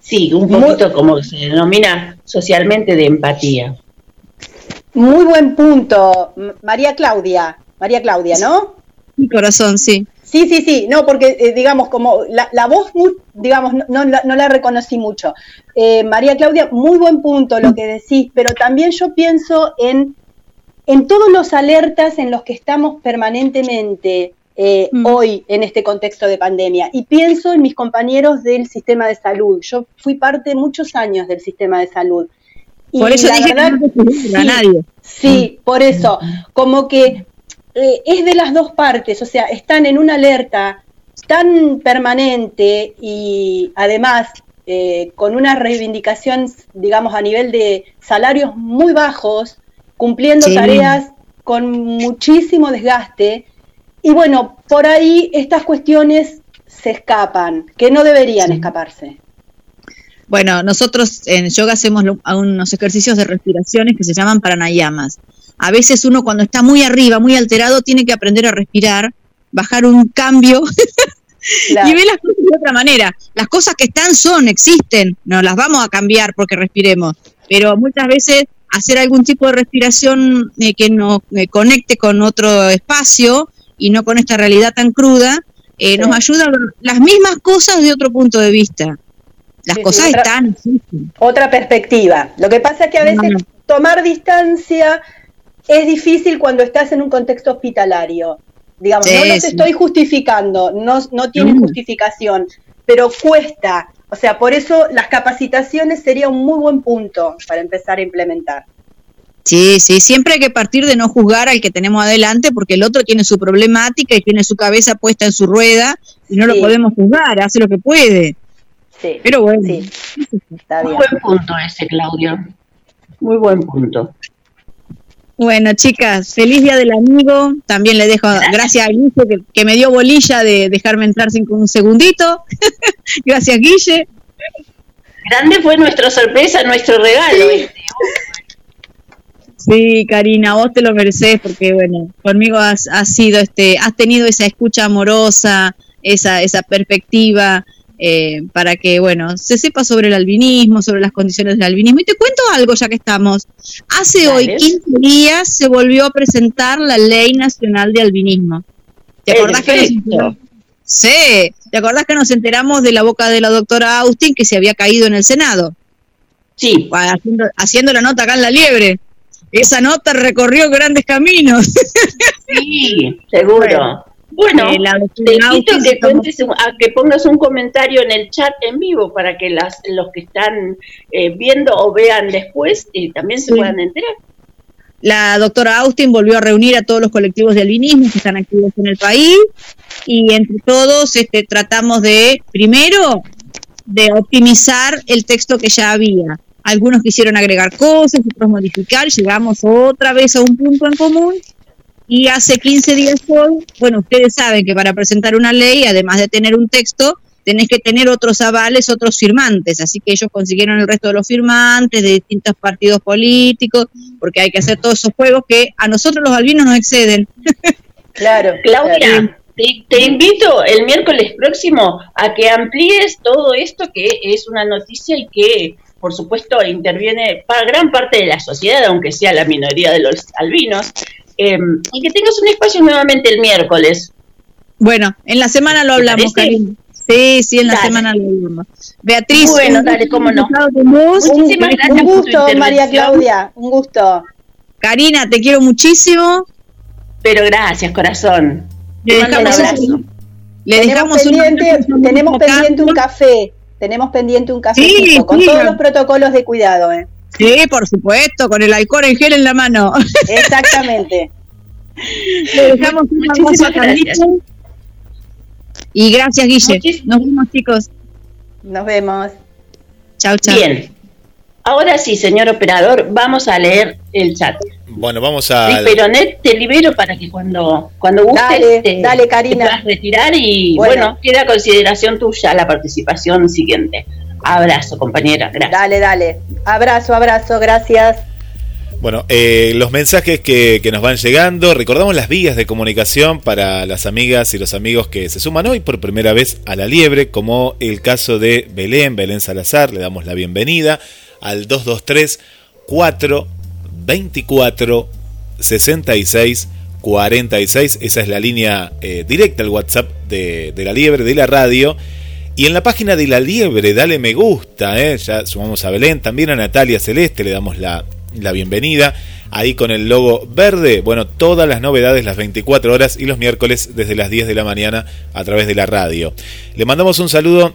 Sí, un poquito como se denomina socialmente de empatía. Muy buen punto, María Claudia, ¿no? Mi corazón, sí. Sí, no, porque como la voz, no la reconocí mucho. María Claudia, muy buen punto lo que decís, pero también yo pienso en todos los alertas en los que estamos permanentemente hoy en este contexto de pandemia, y pienso en mis compañeros del sistema de salud. Yo fui parte muchos años del sistema de salud. Y por eso dije que no te sirve a nadie. Sí, por eso, como que es de las dos partes, o sea, están en una alerta tan permanente y además con una reivindicación, digamos, a nivel de salarios muy bajos, cumpliendo tareas con muchísimo desgaste, y bueno, por ahí estas cuestiones se escapan, que no deberían escaparse. Bueno, nosotros en yoga hacemos unos ejercicios de respiraciones que se llaman pranayamas. A veces uno cuando está muy arriba, muy alterado, tiene que aprender a respirar, bajar un cambio y ver las cosas de otra manera. Las cosas que están existen, no las vamos a cambiar porque respiremos, pero muchas veces hacer algún tipo de respiración que nos conecte con otro espacio y no con esta realidad tan cruda, nos ayuda a ver las mismas cosas de otro punto de vista. Las cosas están... Otra perspectiva. Lo que pasa es que a veces tomar distancia es difícil cuando estás en un contexto hospitalario. Digamos, no los estoy justificando, no tiene justificación, pero cuesta. O sea, por eso las capacitaciones sería un muy buen punto para empezar a implementar. Sí, sí, siempre hay que partir de no juzgar al que tenemos adelante, porque el otro tiene su problemática y tiene su cabeza puesta en su rueda y no lo podemos juzgar, hace lo que puede. Sí, pero bueno, está bien. Muy buen punto ese, Claudio. Muy buen punto. Bueno, chicas, feliz Día del Amigo. También le dejo gracias a Guille que me dio bolilla de dejarme entrar sin un segundito. Gracias, Guille. Grande fue nuestra sorpresa, nuestro regalo. Sí, Karina, vos te lo merecés porque, bueno, conmigo has sido, has tenido esa escucha amorosa, esa perspectiva. Para que, bueno, se sepa sobre el albinismo, sobre las condiciones del albinismo. Y te cuento algo ya que estamos. Hace hoy 15 días se volvió a presentar la Ley Nacional de Albinismo. ¿Te acordás que nos enteramos de la boca de la doctora Austin que se había caído en el Senado? Sí. Haciendo la nota acá en La Liebre. Esa nota recorrió grandes caminos. Sí, seguro. Bueno, te invito a que pongas un comentario en el chat en vivo para que los que están viendo o vean después también se puedan enterar. La doctora Austin volvió a reunir a todos los colectivos de albinismo que están activos en el país y entre todos tratamos de, primero, de optimizar el texto que ya había. Algunos quisieron agregar cosas, otros modificar, llegamos otra vez a un punto en común. Y hace 15 días hoy, bueno, ustedes saben que para presentar una ley, además de tener un texto, tenés que tener otros avales, otros firmantes. Así que ellos consiguieron el resto de los firmantes de distintos partidos políticos, porque hay que hacer todos esos juegos que a nosotros los albinos nos exceden. Claro, Claudia, te invito el miércoles próximo a que amplíes todo esto que es una noticia y que, por supuesto, interviene para gran parte de la sociedad, aunque sea la minoría de los albinos. Y que tengas un espacio nuevamente el miércoles. Bueno, en la semana lo hablamos, Karina. Sí, en la semana lo hablamos. Beatriz, bueno, dale, cómo no. Muchísimas gracias. Un gusto, María Claudia, un gusto. Karina, te quiero muchísimo. Pero gracias, corazón. Tenemos pendiente un café. Tenemos pendiente un café con todos los protocolos de cuidado, Sí, por supuesto, con el alcohol en gel en la mano. Exactamente. Le dejamos una hermosa gracias. Y gracias, Guille. Nos vemos, chicos. Nos vemos. Chau, chau. Bien. Ahora sí, señor operador, vamos a leer el chat. Bueno, vamos a... Peyronet, te libero para que cuando gustes dale, Karina, te puedas retirar y, bueno, queda a consideración tuya la participación siguiente. Abrazo, compañera, gracias. Dale, abrazo, gracias. Bueno, los mensajes que nos van llegando, recordamos las vías de comunicación para las amigas y los amigos que se suman hoy por primera vez a La Liebre, como el caso de Belén Salazar, le damos la bienvenida al 223-424-6646, esa es la línea directa al WhatsApp de La Liebre, de la radio. Y en la página de La Liebre, dale me gusta, ya sumamos a Belén, también a Natalia Celeste, le damos la bienvenida, ahí con el logo verde, bueno, todas las novedades, las 24 horas y los miércoles desde las 10 de la mañana a través de la radio. Le mandamos un saludo,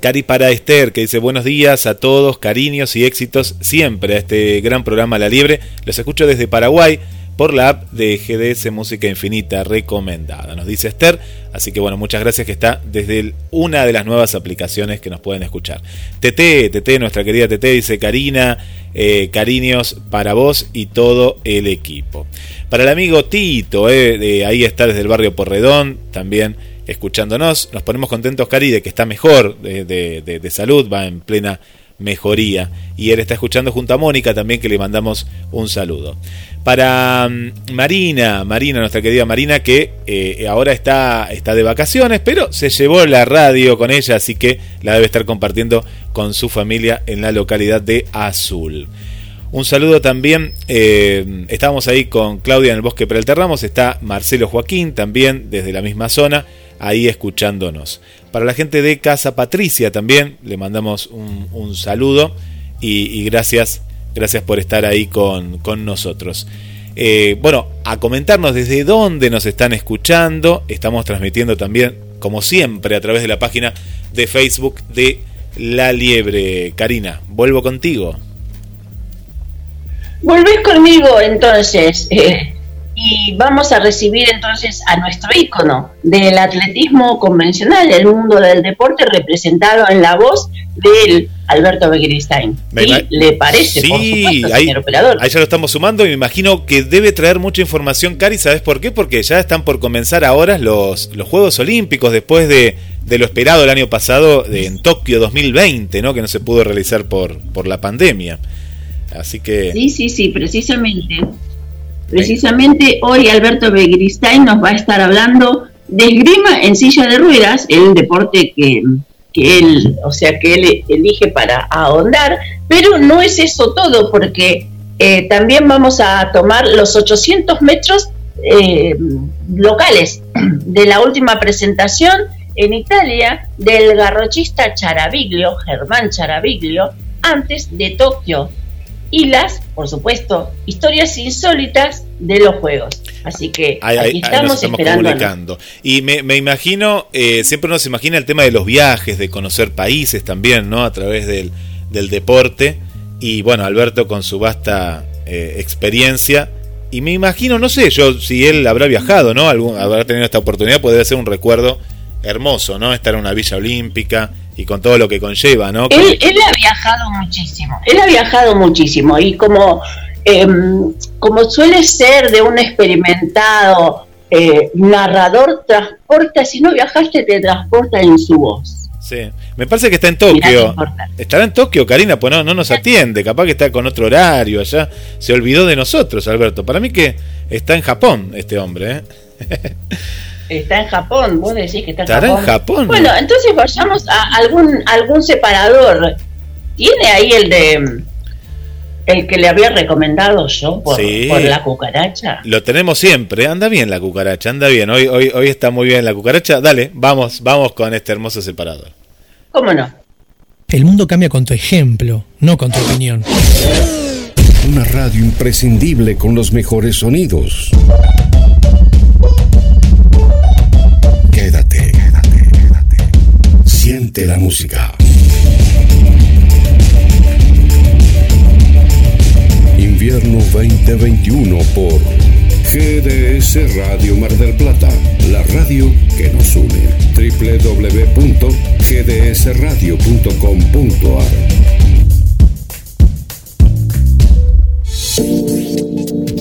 Cari, para Esther, que dice buenos días a todos, cariños y éxitos siempre a este gran programa La Liebre, los escucho desde Paraguay, por la app de GDS Música Infinita, recomendada, nos dice Esther. Así que bueno, muchas gracias, que está desde una de las nuevas aplicaciones que nos pueden escuchar. Tete, nuestra querida Tete, dice: Karina, cariños para vos y todo el equipo. Para el amigo Tito, ahí está desde el barrio Porredón, también escuchándonos. Nos ponemos contentos, Cari, de que está mejor de salud, va en plena mejoría, y él está escuchando junto a Mónica también, que le mandamos un saludo. Para Marina, nuestra querida Marina, que ahora está de vacaciones, pero se llevó la radio con ella, así que la debe estar compartiendo con su familia en la localidad de Azul. Un saludo también, estábamos ahí con Claudia en el Bosque Peralta Ramos, está Marcelo Joaquín también desde la misma zona, ahí escuchándonos. Para la gente de Casa Patricia también le mandamos un saludo y gracias por estar ahí con nosotros. Bueno, a comentarnos desde dónde nos están escuchando. Estamos transmitiendo también, como siempre, a través de la página de Facebook de La Liebre. Karina, vuelvo contigo. Volvés conmigo entonces, y vamos a recibir entonces a nuestro ícono del atletismo convencional, del mundo del deporte, representado en la voz del Alberto Beguiristáin. ¿Le parece? Sí, por supuesto, ahí, señor operador. Ahí ya lo estamos sumando y me imagino que debe traer mucha información, Cari. ¿Sabes por qué? Porque ya están por comenzar ahora los Juegos Olímpicos, después de lo esperado el año pasado en Tokio 2020, ¿no? Que no se pudo realizar por la pandemia. Así que... Sí, precisamente hoy Alberto Beguiristáin nos va a estar hablando de esgrima en silla de ruedas, el deporte que él elige para ahondar, pero no es eso todo, porque también vamos a tomar los 800 metros locales de la última presentación en Italia del garrochista Germán Chiaraviglio, antes de Tokio. Y las, por supuesto, historias insólitas de los juegos. Así que aquí estamos comunicando. Y me imagino, siempre uno se imagina el tema de los viajes, de conocer países también, ¿no? A través del deporte. Y bueno, Alberto con su vasta experiencia. Y me imagino, no sé, yo si él habrá viajado, ¿no? Habrá tenido esta oportunidad, podría ser un recuerdo hermoso, ¿no? Estar en una villa olímpica y con todo lo que conlleva, ¿no? Él ha viajado muchísimo. Y como suele ser de un experimentado narrador, transporta. Si no viajaste, te transporta en su voz. Sí. Me parece que está en Tokio. Estará en Tokio, Karina, pues no nos atiende. Capaz que está con otro horario allá. Se olvidó de nosotros, Alberto. Para mí que está en Japón este hombre, ¿eh? Está en Japón, vos decís que está en Japón. Bueno, entonces vayamos a algún separador. Tiene ahí el que le había recomendado yo por la cucaracha. Lo tenemos siempre, anda bien la cucaracha, anda bien. Hoy está muy bien la cucaracha. Dale, vamos con este hermoso separador. ¿Cómo no? El mundo cambia con tu ejemplo, no con tu opinión. Una radio imprescindible con los mejores sonidos. Quédate. Siente la música. Invierno 2021 por GDS Radio Mar del Plata, la radio que nos une. www.gdsradio.com.ar.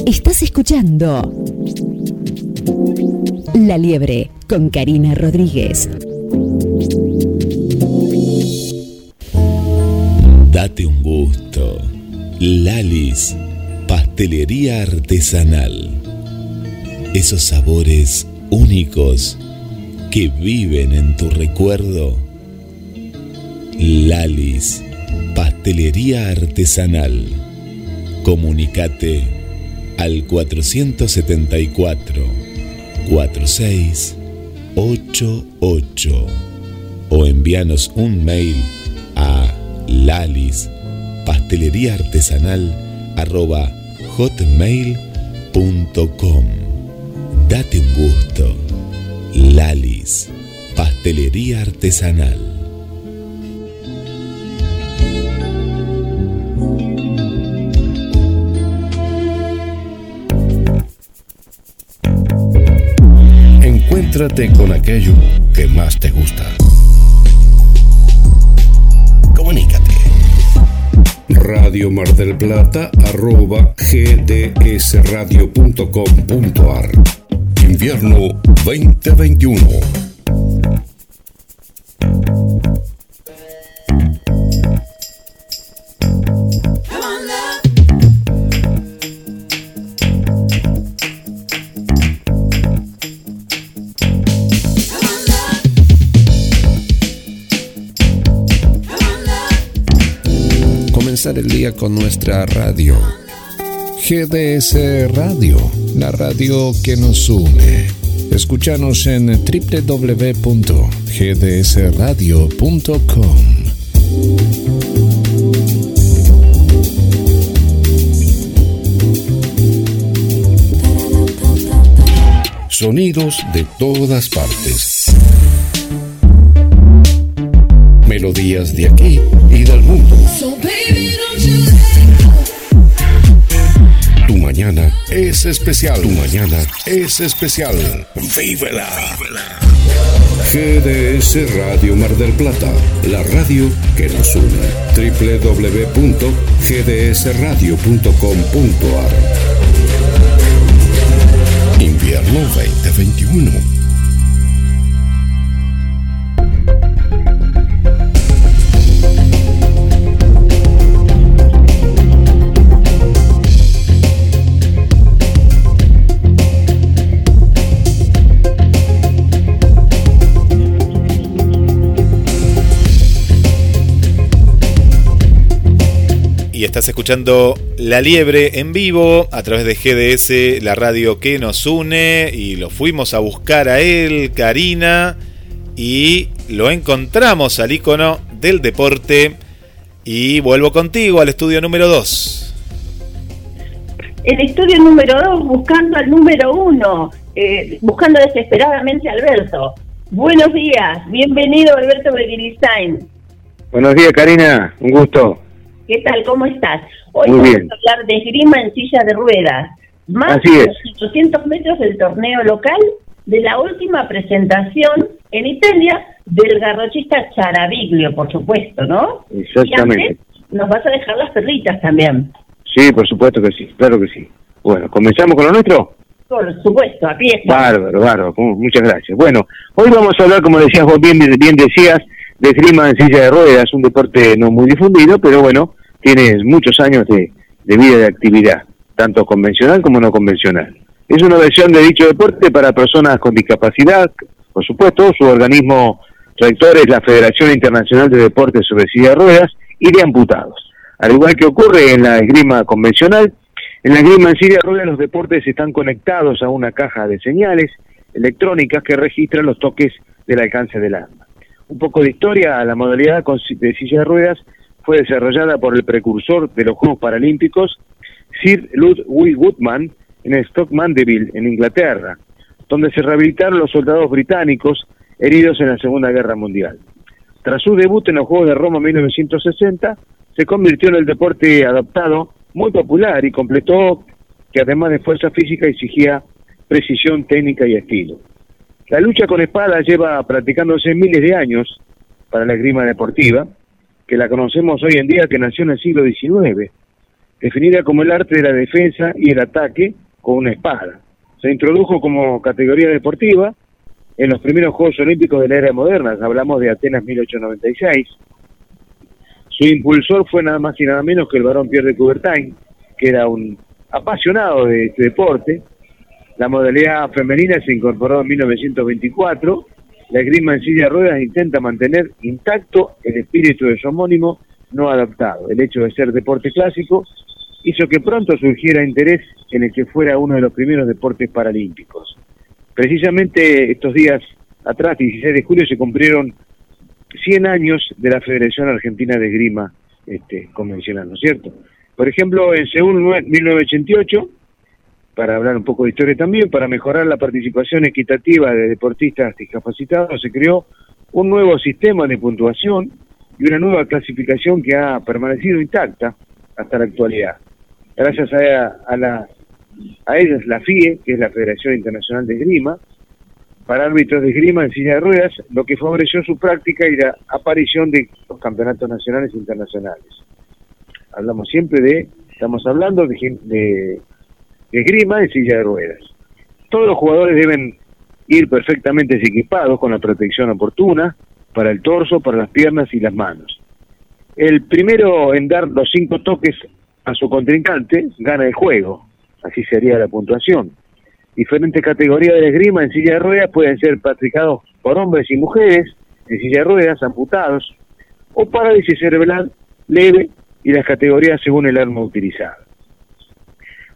Estás escuchando La Liebre con Karina Rodríguez. Date un gusto. Lalis, pastelería artesanal. Esos sabores únicos que viven en tu recuerdo. Lalis, pastelería artesanal. Comunicate al 474-4688 o envíanos un mail a lalispasteleríaartesanal@hotmail.com. Date un gusto. Lalis, pastelería artesanal. Encuéntrate con aquello que más te gusta. Comunícate. Radio Mar del Plata @gdsradio.com.ar. Invierno 2021. El día con nuestra radio GDS Radio, la radio que nos une. Escúchanos en www.gdsradio.com. Sonidos de todas partes, melodías de aquí y del mundo. Tu mañana es especial. Tu mañana es especial. ¡Vívela! GDS Radio Mar del Plata, la radio que nos une. www.gdsradio.com.ar. Invierno 2021. Y estás escuchando La Liebre en vivo a través de GDS, la radio que nos une. Y lo fuimos a buscar a él, Karina, y lo encontramos al ícono del deporte. Y vuelvo contigo al estudio número 2. El estudio número 2, buscando al número 1, buscando desesperadamente a Alberto. Buenos días, bienvenido Alberto Beguiristáin. Buenos días, Karina, un gusto. ¿Qué tal? ¿Cómo estás? Hoy muy vamos bien. A hablar de esgrima en silla de ruedas. Más de 800 metros del torneo local de la última presentación en Italia del garrochista Chiaraviglio, por supuesto, ¿no? Exactamente. Y nos vas a dejar las perlitas también. Sí, por supuesto que sí, claro que sí. Bueno, ¿comenzamos con lo nuestro? Por supuesto, a pie. Bárbaro, muchas gracias. Bueno, hoy vamos a hablar, como decías vos, bien decías, de esgrima en silla de ruedas, un deporte no muy difundido, pero bueno, tiene muchos años de vida, de actividad, tanto convencional como no convencional. Es una versión de dicho deporte para personas con discapacidad, por supuesto. Su organismo rector es la Federación Internacional de Deportes sobre Silla de Ruedas y de Amputados. Al igual que ocurre en la esgrima convencional, en la esgrima en silla de ruedas los deportes están conectados a una caja de señales electrónicas que registran los toques del alcance del arma. Un poco de historia: la modalidad de silla de ruedas fue desarrollada por el precursor de los Juegos Paralímpicos, Sir Ludwig Woodman, en Stoke Mandeville, en Inglaterra, donde se rehabilitaron los soldados británicos heridos en la Segunda Guerra Mundial. Tras su debut en los Juegos de Roma 1960, se convirtió en el deporte adaptado muy popular y completó que, además de fuerza física, exigía precisión técnica y estilo. La lucha con espada lleva practicándose miles de años para la esgrima deportiva, que la conocemos hoy en día, que nació en el siglo XIX, definida como el arte de la defensa y el ataque con una espada. Se introdujo como categoría deportiva en los primeros Juegos Olímpicos de la era moderna, hablamos de Atenas 1896. Su impulsor fue nada más y nada menos que el barón Pierre de Coubertin, que era un apasionado de este deporte. La modalidad femenina se incorporó en 1924. La esgrima en silla de ruedas intenta mantener intacto el espíritu de su homónimo no adaptado. El hecho de ser deporte clásico hizo que pronto surgiera interés en el que fuera uno de los primeros deportes paralímpicos. Precisamente estos días atrás, 16 de julio, se cumplieron 100 años de la Federación Argentina de Esgrima Convencional, ¿no es cierto? Por ejemplo, en Seúl, 1988... para hablar un poco de historia también, para mejorar la participación equitativa de deportistas discapacitados, se creó un nuevo sistema de puntuación y una nueva clasificación que ha permanecido intacta hasta la actualidad. Gracias a ellas, la FIE, que es la Federación Internacional de Esgrima, para árbitros de esgrima en silla de ruedas, lo que favoreció su práctica y la aparición de los campeonatos nacionales e internacionales. Estamos hablando de esgrima en silla de ruedas. Todos los jugadores deben ir perfectamente equipados con la protección oportuna para el torso, para las piernas y las manos. El primero en dar los 5 toques a su contrincante gana el juego, así sería la puntuación. Diferentes categorías de esgrima en silla de ruedas pueden ser practicados por hombres y mujeres en silla de ruedas, amputados o parálisis cerebral leve, y las categorías según el arma utilizada.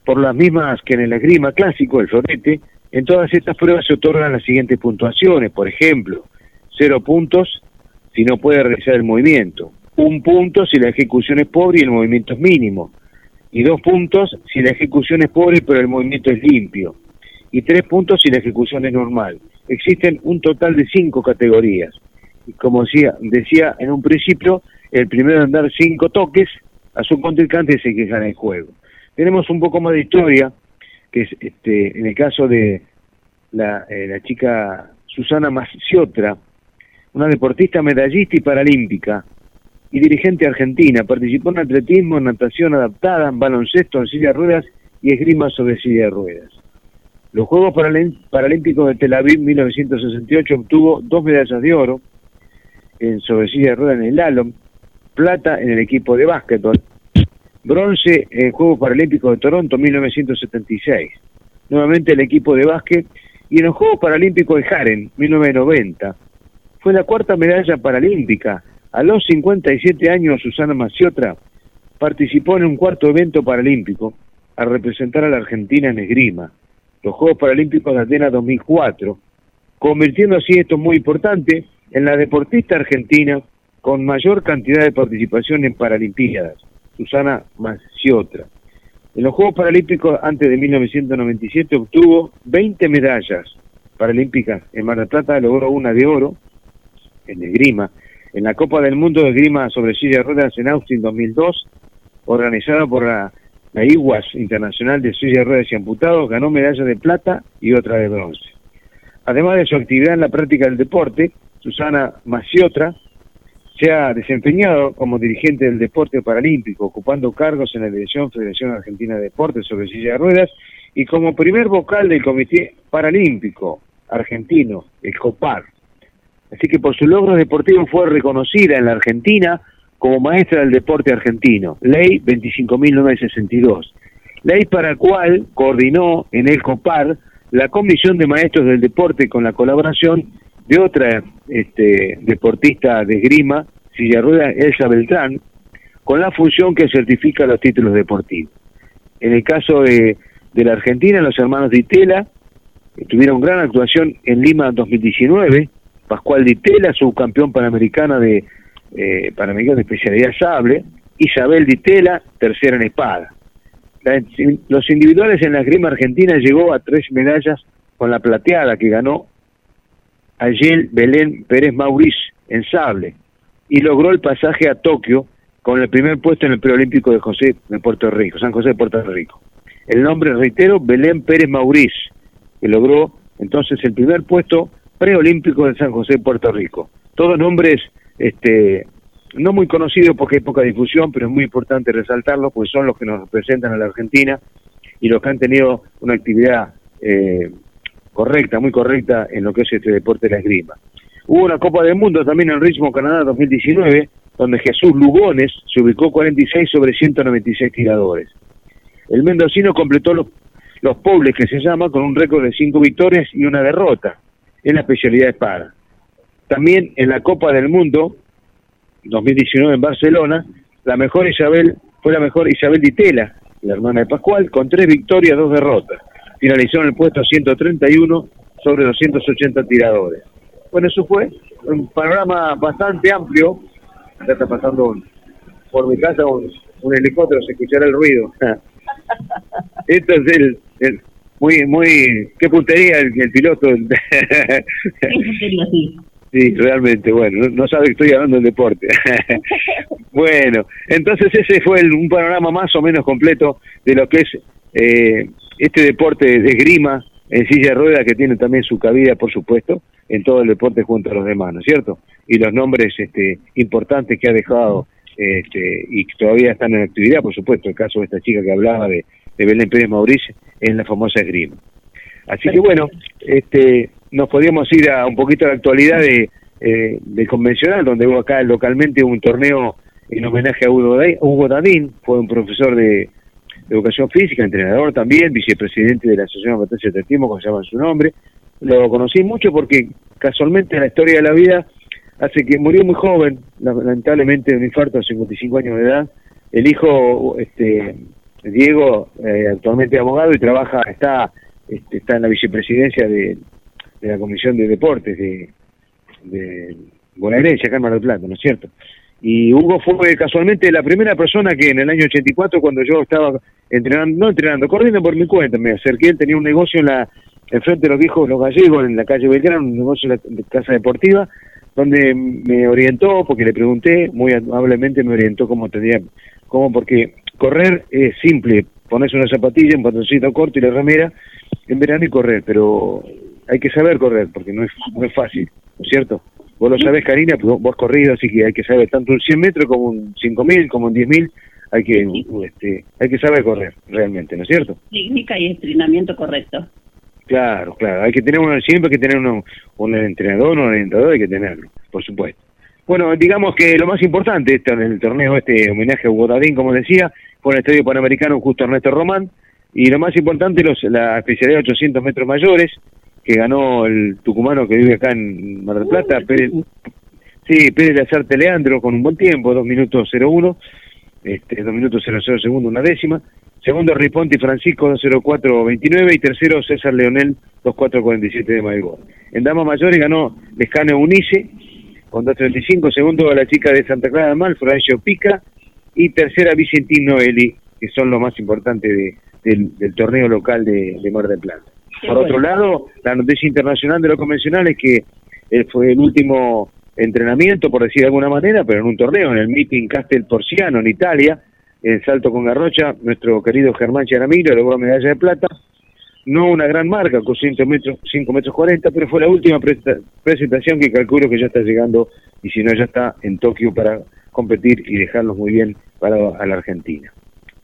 Por las mismas que en el esgrima clásico, el florete, en todas estas pruebas se otorgan las siguientes puntuaciones, por ejemplo, 0 puntos si no puede realizar el movimiento, 1 punto si la ejecución es pobre y el movimiento es mínimo, y 2 puntos si la ejecución es pobre pero el movimiento es limpio, y 3 puntos si la ejecución es normal. Existen un total de 5 categorías. Y como decía en un principio, el primero en dar 5 toques a su contrincante es el que gana el juego. Tenemos un poco más de historia, que es en el caso de la chica Susana Masciotra, una deportista medallista y paralímpica y dirigente argentina. Participó en atletismo, en natación adaptada, en baloncesto, en silla de ruedas y esgrima sobre silla de ruedas. Los Juegos Paralímpicos de Tel Aviv 1968 obtuvo 2 medallas de oro en sobre silla de ruedas en el slalom, plata en el equipo de básquetbol, bronce en Juegos Paralímpicos de Toronto 1976, nuevamente el equipo de básquet, y en los Juegos Paralímpicos de Haren 1990. Fue la 4ª medalla paralímpica. A los 57 años Susana Masciotra participó en un 4º evento paralímpico al representar a la Argentina en esgrima, los Juegos Paralímpicos de Atenas 2004, convirtiendo así, esto muy importante, en la deportista argentina con mayor cantidad de participación en Paralimpiadas, Susana Masciotra. En los Juegos Paralímpicos antes de 1997 obtuvo 20 medallas paralímpicas. En Mar del Plata logró una de oro en esgrima. En la Copa del Mundo de Esgrima sobre silla de ruedas en Austin 2002, organizada por la IWAS Internacional de Silla de Ruedas y Amputados, ganó medalla de plata y otra de bronce. Además de su actividad en la práctica del deporte, Susana Masciotra se ha desempeñado como dirigente del deporte paralímpico, ocupando cargos en la Dirección Federación Argentina de Deportes sobre silla de ruedas y como primer vocal del Comité Paralímpico Argentino, el COPAR. Así que por sus logros deportivos fue reconocida en la Argentina como maestra del deporte argentino, ley 25.962, ley para la cual coordinó en el COPAR la Comisión de Maestros del Deporte con la colaboración de otra deportista de esgrima, silla de ruedas, Elsa Beltrán, con la función que certifica los títulos deportivos. En el caso de la Argentina, los hermanos Ditela tuvieron gran actuación en Lima 2019, Pascual Ditela, subcampeón panamericana de especialidad sable, Isabel Ditela, tercera en espada. Los individuales en la esgrima argentina llegó a 3 medallas con la plateada que ganó ayer Belén Pérez Mauriz en sable y logró el pasaje a Tokio con el primer puesto en el preolímpico San José de Puerto Rico. El nombre, reitero, Belén Pérez Mauriz, que logró entonces el primer puesto preolímpico de San José de Puerto Rico. Todos nombres no muy conocidos porque hay poca difusión, pero es muy importante resaltarlos porque son los que nos representan a la Argentina y los que han tenido una actividad correcta, muy correcta en lo que es este deporte de la esgrima. Hubo una Copa del Mundo también en Richmond, Canadá 2019, donde Jesús Lugones se ubicó 46 sobre 196 tiradores. El mendocino completó los pobles, que se llama, con un récord de 5 victorias y una derrota en la especialidad de espada. También en la Copa del Mundo 2019 en Barcelona, fue la mejor Isabel Ditela, la hermana de Pascual, con 3 victorias, 2 derrotas. Finalizó en el puesto 131 sobre 280 tiradores. Bueno, eso fue un panorama bastante amplio. Acá está pasando por mi casa un helicóptero, se escuchará el ruido. Esto es el muy, muy, qué puntería el piloto. Qué puntería, sí. Sí, realmente, bueno, no sabe que estoy hablando del deporte. Bueno, entonces ese fue un panorama más o menos completo de lo que es este deporte de esgrima en silla de ruedas, que tiene también su cabida, por supuesto, en todo el deporte junto a los demás, ¿no es cierto? Y los nombres importantes que ha dejado y que todavía están en actividad, por supuesto, el caso de esta chica que hablaba de Belén Pérez Mauriz en la famosa esgrima. Así que bueno, nos podíamos ir a un poquito a la actualidad de convencional, donde hubo acá localmente un torneo en homenaje a Hugo Dandín, fue un profesor de educación física, entrenador también, vicepresidente de la Asociación de Atletismo de Atletismo, como se llama en su nombre. Lo conocí mucho porque casualmente la historia de la vida hace que murió muy joven, lamentablemente de un infarto a 55 años de edad. El hijo, Diego, actualmente abogado y trabaja, está en la vicepresidencia de la Comisión de Deportes de Bonaerense, acá en Mar del Plata, ¿no es cierto? Y Hugo fue casualmente la primera persona que en el año 84, cuando yo estaba corriendo por mi cuenta, me acerqué. Él tenía un negocio enfrente de los viejos Los Gallegos, en la calle Belgrano, un negocio de casa deportiva, donde me orientó, porque le pregunté, muy amablemente me orientó porque correr es simple, ponerse una zapatilla, un pantaloncito corto y la remera, en verano y correr, pero hay que saber correr, porque no es fácil, ¿no es cierto? Vos lo sabés, Karina, pues vos has corrido, así que hay que saber tanto un 100 metros como un 5.000, como un 10.000, hay que saber correr realmente, ¿no es cierto? Técnica y entrenamiento correcto. Claro, siempre hay que tener un entrenador, un orientador, hay que tenerlo, por supuesto. Bueno, digamos que lo más importante en el torneo, homenaje a Hugo Dandín, como decía, fue en el Estadio Panamericano Justo Ernesto Román, y lo más importante, la especialidad de 800 metros mayores, que ganó el tucumano que vive acá en Mar del Plata, Pérez Lazarte Leandro, con un buen tiempo, 2 minutos 0-1, 2 minutos 0-0 segundo, una décima. Segundo, Riponti Francisco, 2-0-4-29, y tercero, César Leonel, 2-4-47 de Maigón. En damas mayores ganó Lescano Unice, con 2-35, segundo, la chica de Santa Clara del Mar, Florencio Pica, y tercera, Vicentín Noeli, que son los más importantes del torneo local de Mar del Plata. Por otro lado, la noticia internacional de lo convencional es que fue el último entrenamiento, por decir de alguna manera, pero en un torneo, en el meeting Castel Porciano, en Italia, en salto con garrocha, nuestro querido Germán Chiaraviglio logró medalla de plata, no una gran marca, con 5 metros 40, pero fue la última presentación que calculo que ya está llegando, y si no ya está en Tokio para competir y dejarlos muy bien parado a la Argentina.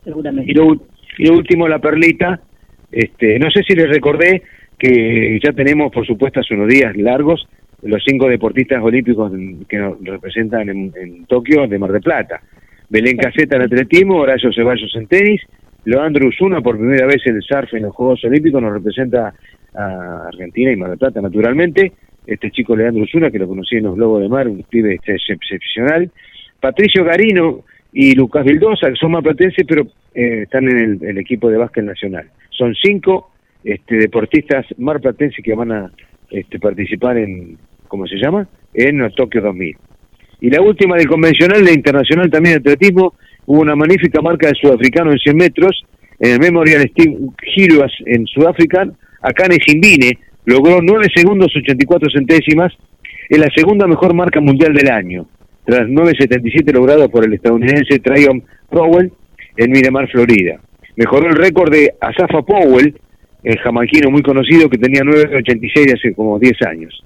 Seguramente. Y lo último, la perlita. No sé si les recordé que ya tenemos, por supuesto, hace unos días largos los 5 deportistas olímpicos que nos representan en Tokio de Mar del Plata. Belén Caseta en atletismo, Horacio Ceballos en tenis, Leandro Usuna por primera vez en el surf en los Juegos Olímpicos, nos representa a Argentina y Mar del Plata, naturalmente. Este chico Leandro Usuna, que lo conocí en los Globos de Mar, un pibe excepcional. Patricio Garino y Lucas Vildosa, que son marplatenses, pero están en el equipo de básquet nacional. Son 5 deportistas marplatenses que van a participar en, ¿cómo se llama?, en Tokio 2000. Y la última del convencional, la internacional también de atletismo, hubo una magnífica marca de sudafricano en 100 metros, en el Memorial Steve Gilbert en Sudáfrica. Akane Simbine logró 9 segundos 84 centésimas, en la segunda mejor marca mundial del año, tras 9.77 logrado por el estadounidense Tryon Powell en Miramar, Florida. Mejoró el récord de Asafa Powell, el jamaiquino muy conocido, que tenía 9.86 de hace como 10 años.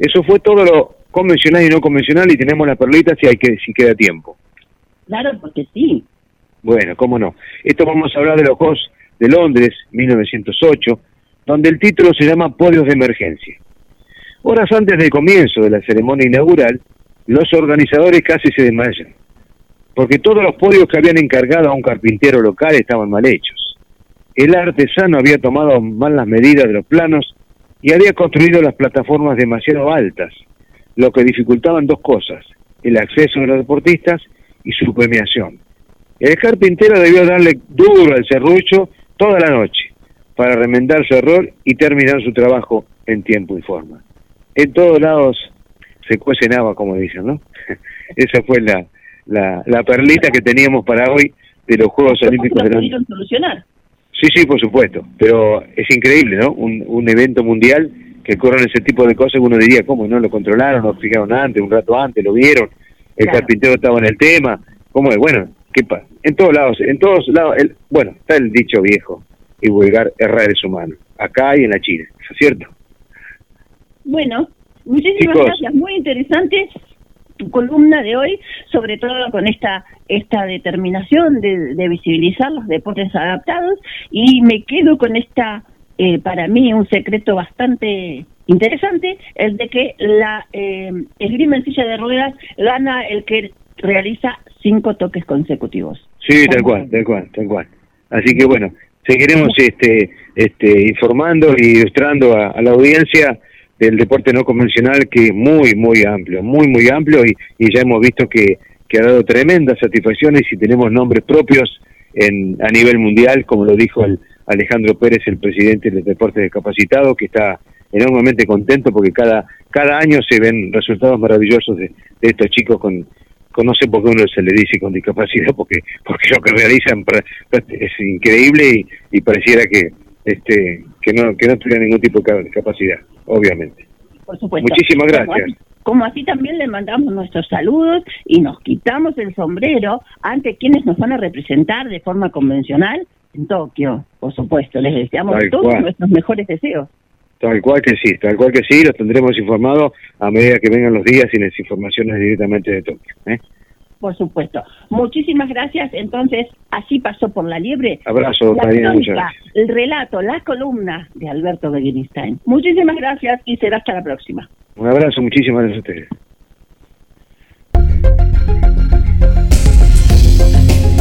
Eso fue todo lo convencional y no convencional, y tenemos las perlitas si queda tiempo. Claro, porque sí. Bueno, cómo no. Esto vamos a hablar de los Juegos de Londres, 1908, donde el título se llama Podios de Emergencia. Horas antes del comienzo de la ceremonia inaugural, los organizadores casi se desmayan, porque todos los podios que habían encargado a un carpintero local estaban mal hechos. El artesano había tomado mal las medidas de los planos y había construido las plataformas demasiado altas, lo que dificultaban 2 cosas: el acceso de los deportistas y su premiación. El carpintero debió darle duro al serrucho toda la noche para remendar su error y terminar su trabajo en tiempo y forma. En todos lados se cuecen habas, como dicen, ¿no? Esa fue la perlita que teníamos para hoy de los Juegos Olímpicos de Londres. ¿Pudieron solucionar? Sí, por supuesto, pero es increíble, ¿no? Un evento mundial que corren ese tipo de cosas, uno diría, ¿cómo no lo controlaron? ¿Lo fijaron antes, un rato antes, lo vieron? El carpintero estaba en el tema. ¿Cómo es? Bueno, ¿qué pasa? En todos lados, bueno, está el dicho viejo y vulgar: errar es humano. acá y en la China, ¿no es cierto? Bueno, muchísimas gracias, muy interesante tu columna de hoy, sobre todo con esta determinación de visibilizar los deportes adaptados, y me quedo con esta, para mí, un secreto bastante interesante, el de que la esgrima en silla de ruedas gana el que realiza 5 toques consecutivos. Sí, tal cual. Así que bueno, seguiremos informando y ilustrando a la audiencia del deporte no convencional, que es muy amplio, y ya hemos visto que ha dado tremendas satisfacciones, y tenemos nombres propios a nivel mundial, como lo dijo Alejandro Pérez, el presidente del Deporte Discapacitado, que está enormemente contento porque cada año se ven resultados maravillosos de estos chicos con, no sé por qué uno se le dice con discapacidad, porque lo que realizan es increíble, y pareciera que no tuviera ningún tipo de capacidad, obviamente. Por supuesto. Muchísimas gracias. Como así también le mandamos nuestros saludos y nos quitamos el sombrero ante quienes nos van a representar de forma convencional en Tokio, por supuesto. Les deseamos todos nuestros mejores deseos. Tal cual que sí, los tendremos informados a medida que vengan los días y las informaciones directamente de Tokio. Por supuesto. Muchísimas gracias. Entonces, así pasó por La Liebre. Abrazo, Karina, muchas gracias. El relato, la columna de Alberto Beguiristáin. Muchísimas gracias y será hasta la próxima. Un abrazo, muchísimas gracias a ustedes.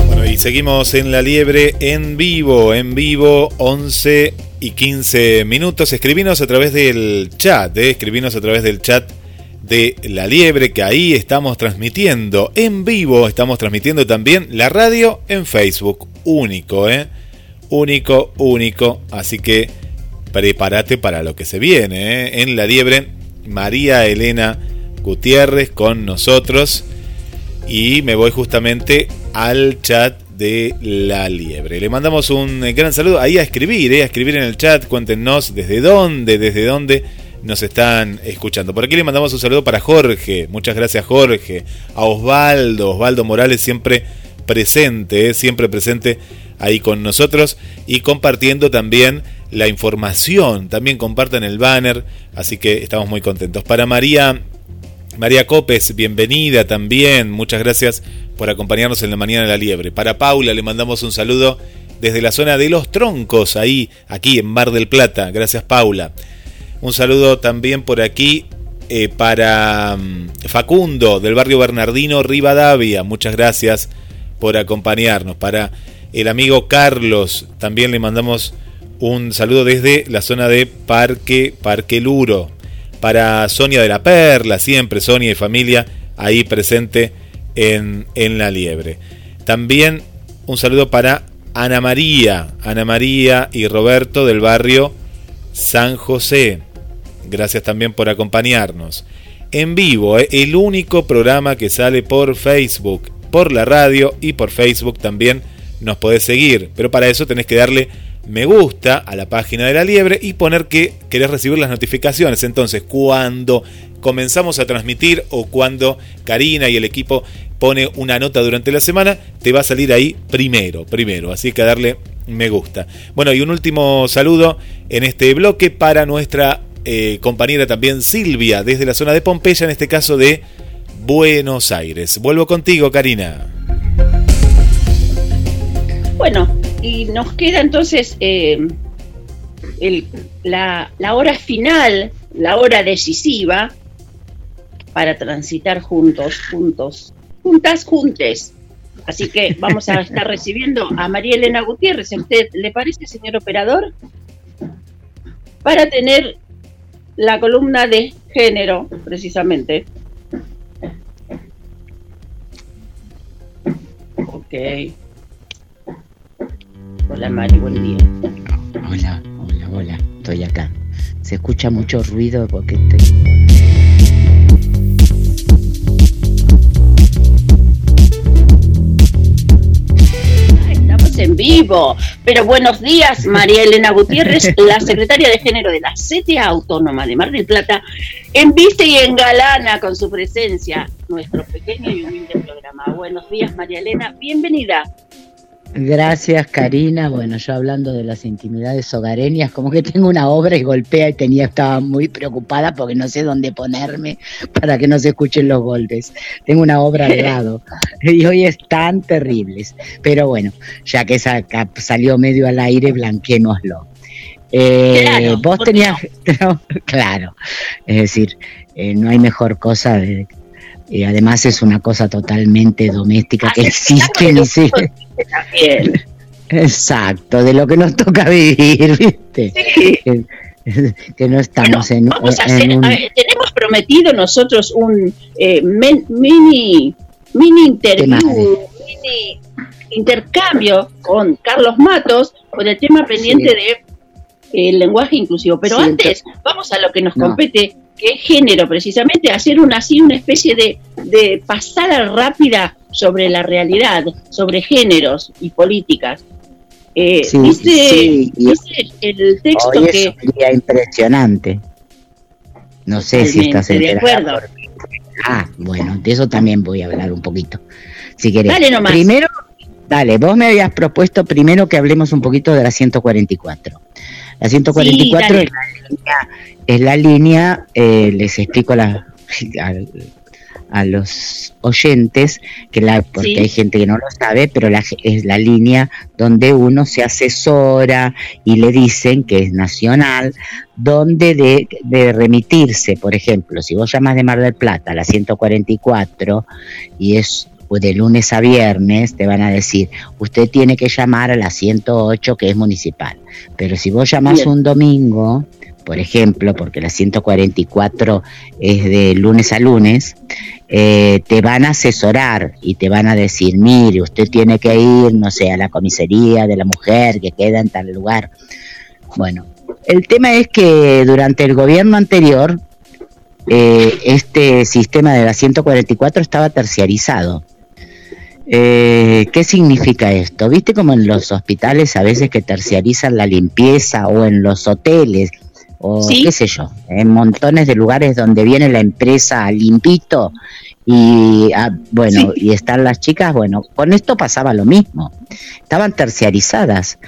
Bueno, y seguimos en La Liebre en vivo, 11:15 minutos. Escribinos a través del chat de La Liebre, que ahí estamos transmitiendo en vivo, estamos transmitiendo también la radio en Facebook, único, así que prepárate para lo que se viene, en La Liebre. María Elena Gutiérrez con nosotros, y me voy justamente al chat de La Liebre. Le mandamos un gran saludo ahí a escribir en el chat. Cuéntenos desde dónde nos están escuchando. Por aquí le mandamos un saludo para Jorge. Muchas gracias, Jorge. A Osvaldo Morales, siempre presente ahí con nosotros y compartiendo también la información. También compartan el banner, así que estamos muy contentos. Para María Copes, bienvenida también. Muchas gracias por acompañarnos en la mañana de La Liebre. Para Paula le mandamos un saludo desde la zona de Los Troncos, aquí en Mar del Plata. Gracias, Paula. Un saludo también por aquí para Facundo, del barrio Bernardino, Rivadavia. Muchas gracias por acompañarnos. Para el amigo Carlos también le mandamos un saludo desde la zona de Parque Luro. Para Sonia de la Perla, siempre Sonia y familia ahí presente en La Liebre. También un saludo para Ana María y Roberto del barrio San José. Gracias también por acompañarnos. En vivo, el único programa que sale por Facebook, por la radio y por Facebook también nos podés seguir. Pero para eso tenés que darle me gusta a la página de La Liebre y poner que querés recibir las notificaciones. Entonces, cuando comenzamos a transmitir o cuando Karina y el equipo pone una nota durante la semana, te va a salir ahí primero. Así que a darle me gusta. Bueno, y un último saludo en este bloque para nuestra compañera también Silvia, desde la zona de Pompeya, en este caso de Buenos Aires. Vuelvo contigo, Karina. Bueno, y nos queda entonces la hora final, la hora decisiva para transitar juntes. Así que vamos a estar recibiendo a María Elena Gutiérrez. ¿A usted le parece, señor operador? Para tener la columna de género, precisamente. Ok. Hola Mari, buen día. Hola, estoy acá. Se escucha mucho ruido porque estoy... Estamos en vivo. Pero buenos días, María Elena Gutiérrez, la secretaria de Género de la CTA Autónoma de Mar del Plata, enviste y engalana con su presencia nuestro pequeño y humilde programa. Buenos días, María Elena, bienvenida. Gracias, Karina. Bueno, yo hablando de las intimidades hogareñas, como que tengo una obra y golpea y estaba muy preocupada porque no sé dónde ponerme para que no se escuchen los golpes. Tengo una obra al lado y hoy están terribles. Pero bueno, ya que salió medio al aire, blanquémoslo. Claro, vos tenías... No, claro, es decir, no hay mejor cosa de... además es una cosa totalmente doméstica que existe en sí. Exacto, de lo que nos toca vivir, ¿viste? Sí. Que no estamos bueno, en... Vamos a hacer, un... tenemos prometido nosotros un mini interview, mini intercambio con Carlos Matos con el tema pendiente de el lenguaje inclusivo. Pero sí, antes, vamos a lo que nos compete... ¿Qué género? Precisamente hacer una especie de pasada rápida sobre la realidad, sobre géneros y políticas. Dice el texto hoy que... Hoy sería impresionante. No sé si estás enterada. Ah, bueno, de eso también voy a hablar un poquito, si querés. Dale nomás. Primero, dale, vos me habías propuesto primero que hablemos un poquito de la 144. La 144 sí, es la línea, les explico a los oyentes, que porque hay gente que no lo sabe, pero es la línea donde uno se asesora y le dicen que es nacional, donde de remitirse, por ejemplo, si vos llamás de Mar del Plata a la 144 y es... de lunes a viernes te van a decir usted tiene que llamar a la 108 que es municipal, pero si vos llamás un domingo, por ejemplo, porque la 144 es de lunes a lunes, te van a asesorar y te van a decir mire, usted tiene que ir, no sé, a la comisaría de la mujer que queda en tal lugar. Bueno, el tema es que durante el gobierno anterior este sistema de la 144 estaba terciarizado. ¿Qué significa esto? ¿Viste como en los hospitales a veces que terciarizan la limpieza o en los hoteles o qué sé yo, en montones de lugares donde viene la empresa Limpito y y están las chicas? Bueno, con esto pasaba lo mismo. Estaban terciarizadas.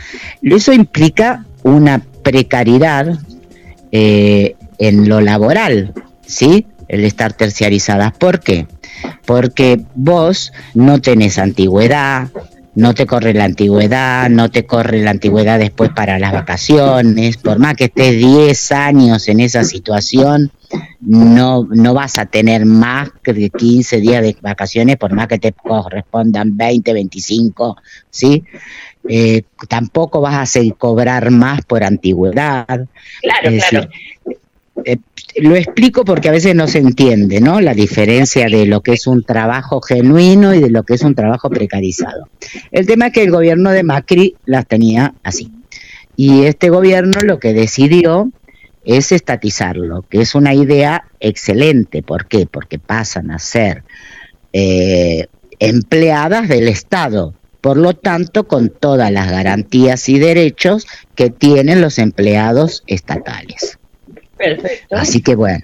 Eso implica una precariedad en lo laboral, ¿sí? El estar terciarizadas. ¿Por qué? Porque vos no tenés antigüedad, no te corre la antigüedad después para las vacaciones, por más que estés 10 años en esa situación, no vas a tener más que 15 días de vacaciones, por más que te correspondan 20, 25, ¿sí? Tampoco vas a cobrar más por antigüedad. Claro. Lo explico porque a veces no se entiende, ¿no? La diferencia de lo que es un trabajo genuino y de lo que es un trabajo precarizado. El tema es que el gobierno de Macri las tenía así. Y este gobierno lo que decidió es estatizarlo, que es una idea excelente. ¿Por qué? Porque pasan a ser empleadas del Estado. Por lo tanto, con todas las garantías y derechos que tienen los empleados estatales. Perfecto. Así que bueno,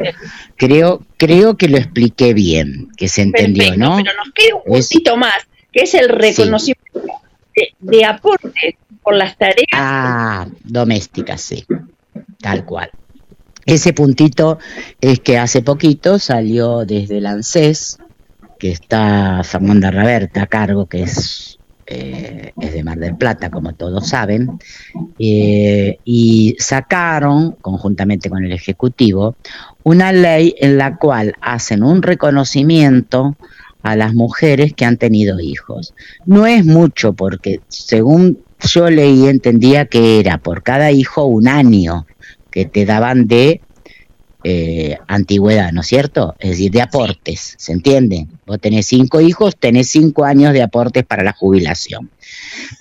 creo que lo expliqué bien, que se entendió. Perfecto, ¿no? Pero nos queda un puntito más, que es el reconocimiento de aporte por las tareas domésticas, sí, tal cual. Ese puntito es que hace poquito salió desde el ANSES, que está Fernanda Raberta a cargo, que es de Mar del Plata, como todos saben, y sacaron, conjuntamente con el Ejecutivo, una ley en la cual hacen un reconocimiento a las mujeres que han tenido hijos. No es mucho, porque según yo leí, entendía que era por cada hijo un año que te daban de antigüedad, ¿no es cierto? Es decir, de aportes, ¿se entiende? Vos tenés 5 hijos, tenés 5 años de aportes para la jubilación.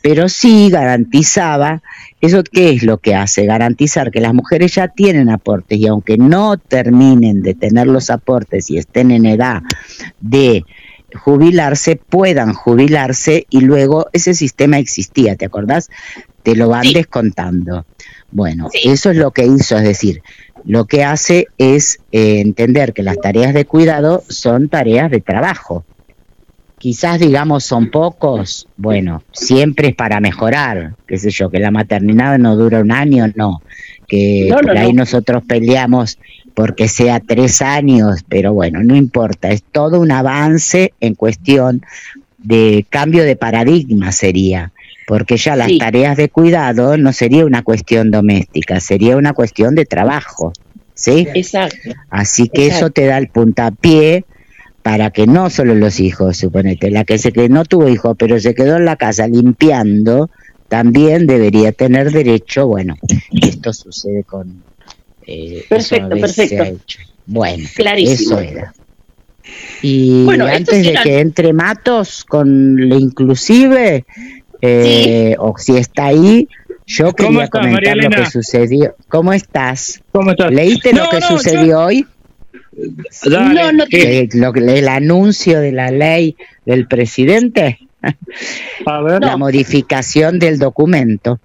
Pero sí garantizaba, ¿eso qué es lo que hace? Garantizar que las mujeres ya tienen aportes y aunque no terminen de tener los aportes y estén en edad de jubilarse, puedan jubilarse y luego ese sistema existía, ¿te acordás? Te lo van descontando. Bueno, eso es lo que hizo, es decir, lo que hace es entender que las tareas de cuidado son tareas de trabajo quizás digamos son pocos, bueno, siempre es para mejorar, qué sé yo, que la maternidad no dura un año, no, que no, por ahí no. Nosotros peleamos porque sea 3 años, pero bueno, no importa, es todo un avance en cuestión de cambio de paradigma sería, porque ya las tareas de cuidado no sería una cuestión doméstica, sería una cuestión de trabajo, ¿sí? Exacto. Así que eso te da el puntapié para que no solo los hijos, suponete, la que se quedó, no tuvo hijos, pero se quedó en la casa limpiando, también debería tener derecho, bueno, esto sucede con... Perfecto. Bueno, clarísimo. Eso era. Y bueno, antes de que entre Matos con lo inclusive, o si está ahí, yo quería comentar lo que sucedió. ¿Cómo estás? ¿Leíste lo que sucedió hoy? No. El anuncio de la ley del presidente. A ver. La modificación del documento.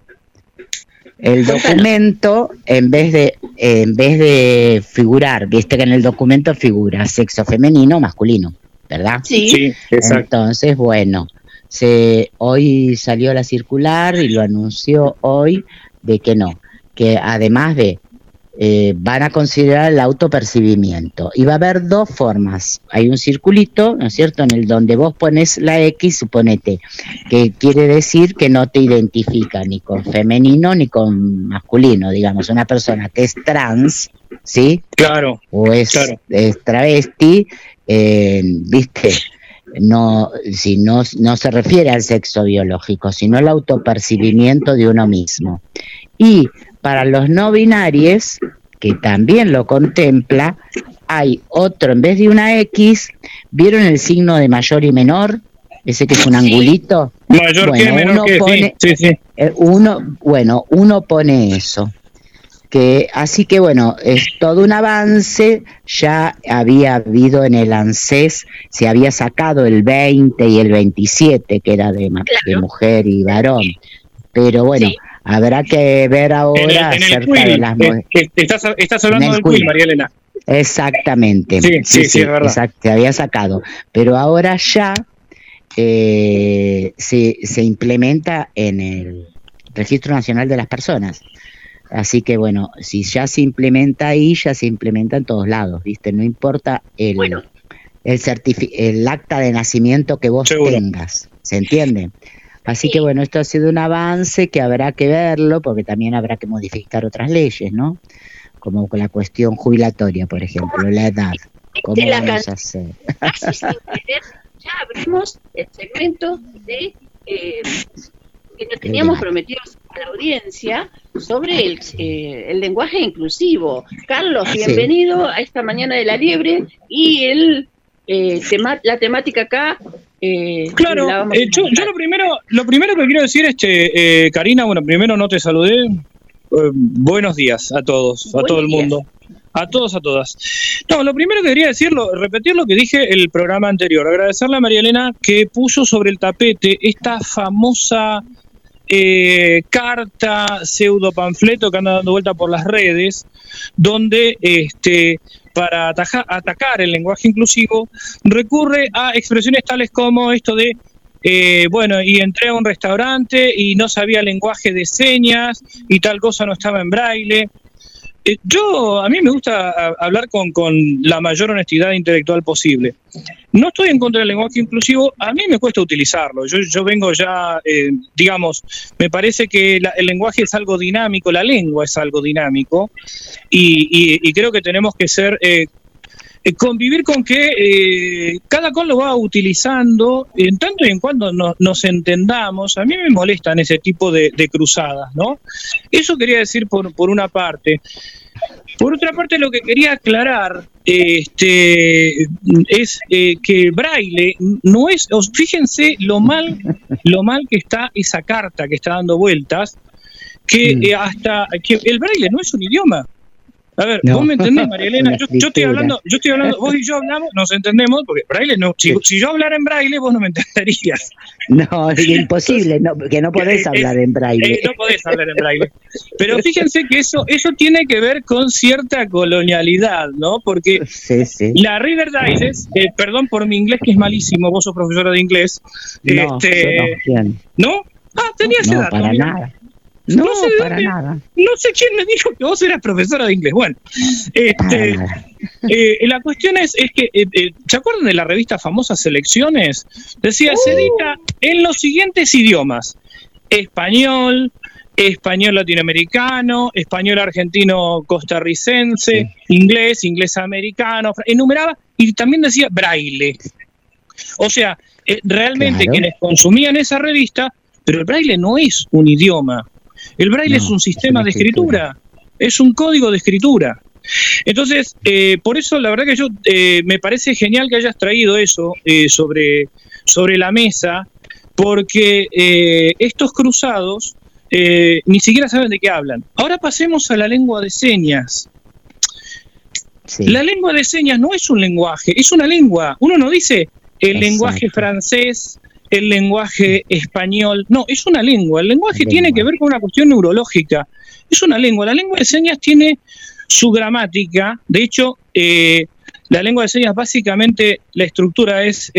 El documento, en vez de figurar, viste que en el documento figura sexo femenino o masculino, ¿verdad? Sí, exacto. Entonces, bueno, hoy salió la circular y lo anunció hoy de que no, que además de van a considerar el autopercibimiento y va a haber 2 formas. Hay un circulito, ¿no es cierto?, en el donde vos pones la X, suponete, que quiere decir que no te identifica ni con femenino ni con masculino, digamos, una persona que es trans, ¿sí? Claro. O es travesti, ¿viste? No, si no se refiere al sexo biológico, sino al autopercibimiento de uno mismo. Y para los no binarios, que también lo contempla, hay otro, en vez de una X, ¿vieron el signo de mayor y menor? Ese que es un angulito. Mayor que menor que, sí. Uno pone eso. Así que bueno, es todo un avance, ya había habido en el ANSES, se había sacado el 20 y el 27, que era de mujer y varón, pero bueno, habrá que ver ahora acerca de las mujeres. Estás hablando del Quil, María Elena. Exactamente. Sí, es verdad. Exacto, se había sacado, pero ahora ya se implementa en el Registro Nacional de las Personas. Así que bueno, si ya se implementa ahí, ya se implementa en todos lados, ¿viste? No importa el acta de nacimiento que vos tengas, ¿se entiende? Así que bueno, esto ha sido un avance que habrá que verlo, porque también habrá que modificar otras leyes, ¿no? Como con la cuestión jubilatoria, por ejemplo, la edad. ¿Cómo vamos a hacer? Casi sin querer, ya abrimos el segmento de... que nos teníamos prometidos a la audiencia sobre el lenguaje inclusivo. Carlos, bienvenido a esta mañana de La Liebre y la temática acá. Claro, yo lo primero que quiero decir es que, Karina, bueno, primero no te saludé. Buenos días a todos, a todo el mundo. A todos, a todas. No, lo primero que quería decirlo, repetir lo que dije el programa anterior. Agradecerle a María Elena que puso sobre el tapete esta famosa carta, pseudo panfleto que anda dando vuelta por las redes, donde para atacar el lenguaje inclusivo recurre a expresiones tales como esto de y entré a un restaurante y no sabía lenguaje de señas y tal cosa no estaba en braille. A mí me gusta hablar con la mayor honestidad intelectual posible. No estoy en contra del lenguaje inclusivo, a mí me cuesta utilizarlo. Yo vengo ya, me parece que el lenguaje es algo dinámico, la lengua es algo dinámico, y creo que tenemos que ser... convivir con que cada cual lo va utilizando en tanto y en cuanto nos entendamos. A mí me molestan ese tipo de cruzadas, ¿no? Eso quería decir por una parte. Por otra parte, lo que quería aclarar es que braille no es... Fíjense lo mal que está esa carta que está dando vueltas, que el braille no es un idioma. A ver, no. Vos me entendés, María Elena, yo estoy hablando, vos y yo hablamos, nos entendemos, porque braille no, si yo hablara en braille vos no me entenderías. No, es imposible, no, porque no podés hablar en braille. No podés hablar en braille. Pero fíjense que eso tiene que ver con cierta colonialidad, ¿no? Porque la Riverdales, perdón por mi inglés que es malísimo, vos sos profesora de inglés. No, ¿no? Ah, tenía ese dato. Para nada. No, para nada. No sé quién me dijo que vos eras profesora de inglés. Bueno, la cuestión es que, ¿se acuerdan de la revista famosa Selecciones? Decía, se edita en los siguientes idiomas: español, español latinoamericano, español argentino costarricense, inglés, inglés americano, enumeraba, y también decía braille. O sea, realmente quienes consumían esa revista, pero el braille no es un idioma. El braille es un sistema de escritura, es un código de escritura. Entonces, por eso la verdad que yo me parece genial que hayas traído eso sobre la mesa, porque estos cruzados ni siquiera saben de qué hablan. Ahora pasemos a la lengua de señas. Sí. La lengua de señas no es un lenguaje, es una lengua. Uno no dice el lenguaje francés, el lenguaje español, no, es una lengua. El lenguaje tiene que ver con una cuestión neurológica, es una lengua. La lengua de señas tiene su gramática. De hecho, la lengua de señas básicamente la estructura es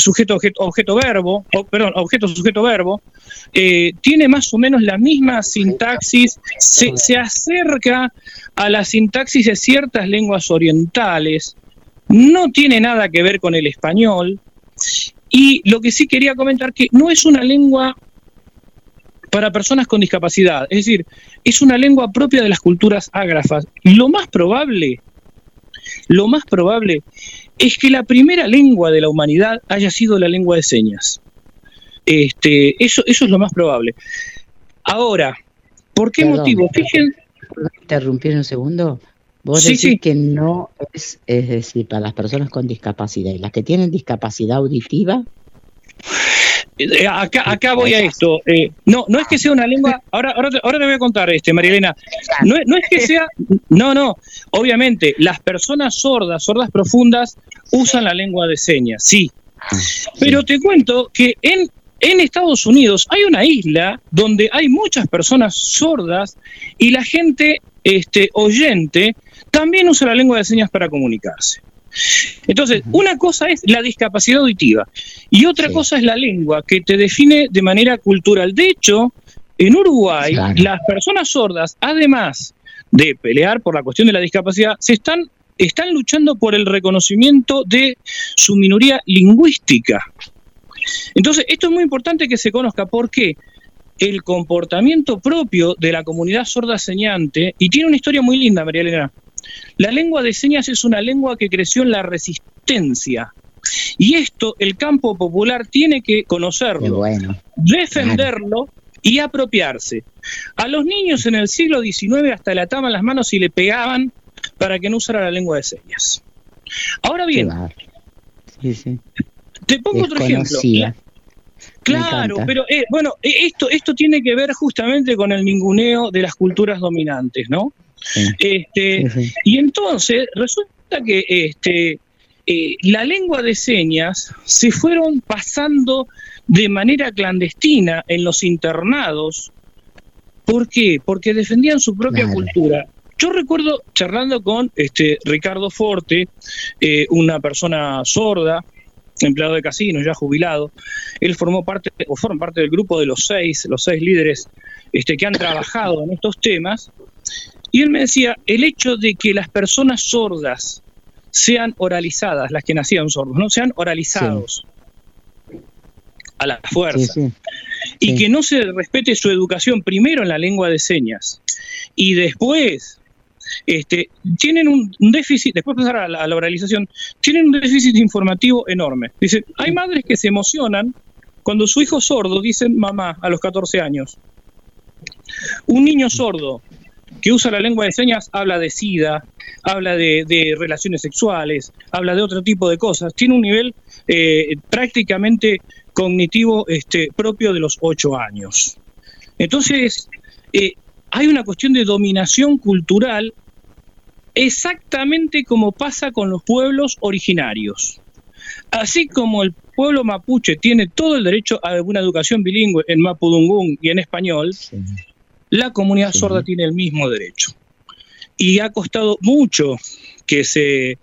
objeto-sujeto-verbo, tiene más o menos la misma sintaxis, se acerca a la sintaxis de ciertas lenguas orientales, no tiene nada que ver con el español. Y lo que sí quería comentar, que no es una lengua para personas con discapacidad, es decir, es una lengua propia de las culturas ágrafas. Lo más probable es que la primera lengua de la humanidad haya sido la lengua de señas. Eso es lo más probable. Ahora, ¿por qué motivo? Fíjense. ¿Puedo interrumpir un segundo? Vos decís que no es, es decir, para las personas con discapacidad y las que tienen discapacidad auditiva. Acá voy a esto. No es que sea una lengua. Ahora te voy a contar, María Elena. No es que sea. No. Obviamente, las personas sordas profundas, usan la lengua de señas, sí. Pero te cuento que en Estados Unidos hay una isla donde hay muchas personas sordas y la gente oyente también usa la lengua de señas para comunicarse. Entonces, una cosa es la discapacidad auditiva y otra cosa es la lengua, que te define de manera cultural. De hecho, en Uruguay, las personas sordas, además de pelear por la cuestión de la discapacidad, se están luchando por el reconocimiento de su minoría lingüística. Entonces, esto es muy importante que se conozca. ¿Por qué? El comportamiento propio de la comunidad sorda señante, y tiene una historia muy linda, María Elena. La lengua de señas es una lengua que creció en la resistencia, y esto el campo popular tiene que conocerlo, defenderlo y apropiarse. A los niños en el siglo XIX hasta le ataban las manos y le pegaban para que no usara la lengua de señas. Ahora bien, te pongo otro ejemplo. Claro, pero esto tiene que ver justamente con el ninguneo de las culturas dominantes, ¿no? Y entonces resulta que la lengua de señas se fueron pasando de manera clandestina en los internados. ¿Por qué? Porque defendían su propia cultura. Yo recuerdo charlando con Ricardo Forte, una persona sorda, empleado de casino, ya jubilado. Él forma parte del grupo de los seis líderes que han trabajado en estos temas, y él me decía, el hecho de que las personas sordas sean oralizadas, las que nacían sordos, no sean oralizados a la fuerza, y que no se respete su educación primero en la lengua de señas, y después tienen un déficit, después pasar a la oralización, tienen un déficit informativo enorme. Dicen, hay madres que se emocionan cuando su hijo sordo dicen mamá a los 14 años. Un niño sordo que usa la lengua de señas habla de SIDA, habla de relaciones sexuales, habla de otro tipo de cosas, tiene un nivel prácticamente cognitivo propio de los 8 años. Entonces, hay una cuestión de dominación cultural, exactamente como pasa con los pueblos originarios. Así como el pueblo mapuche tiene todo el derecho a una educación bilingüe en mapudungún y en español, sí, la comunidad sí, sorda tiene el mismo derecho. Y ha costado mucho que se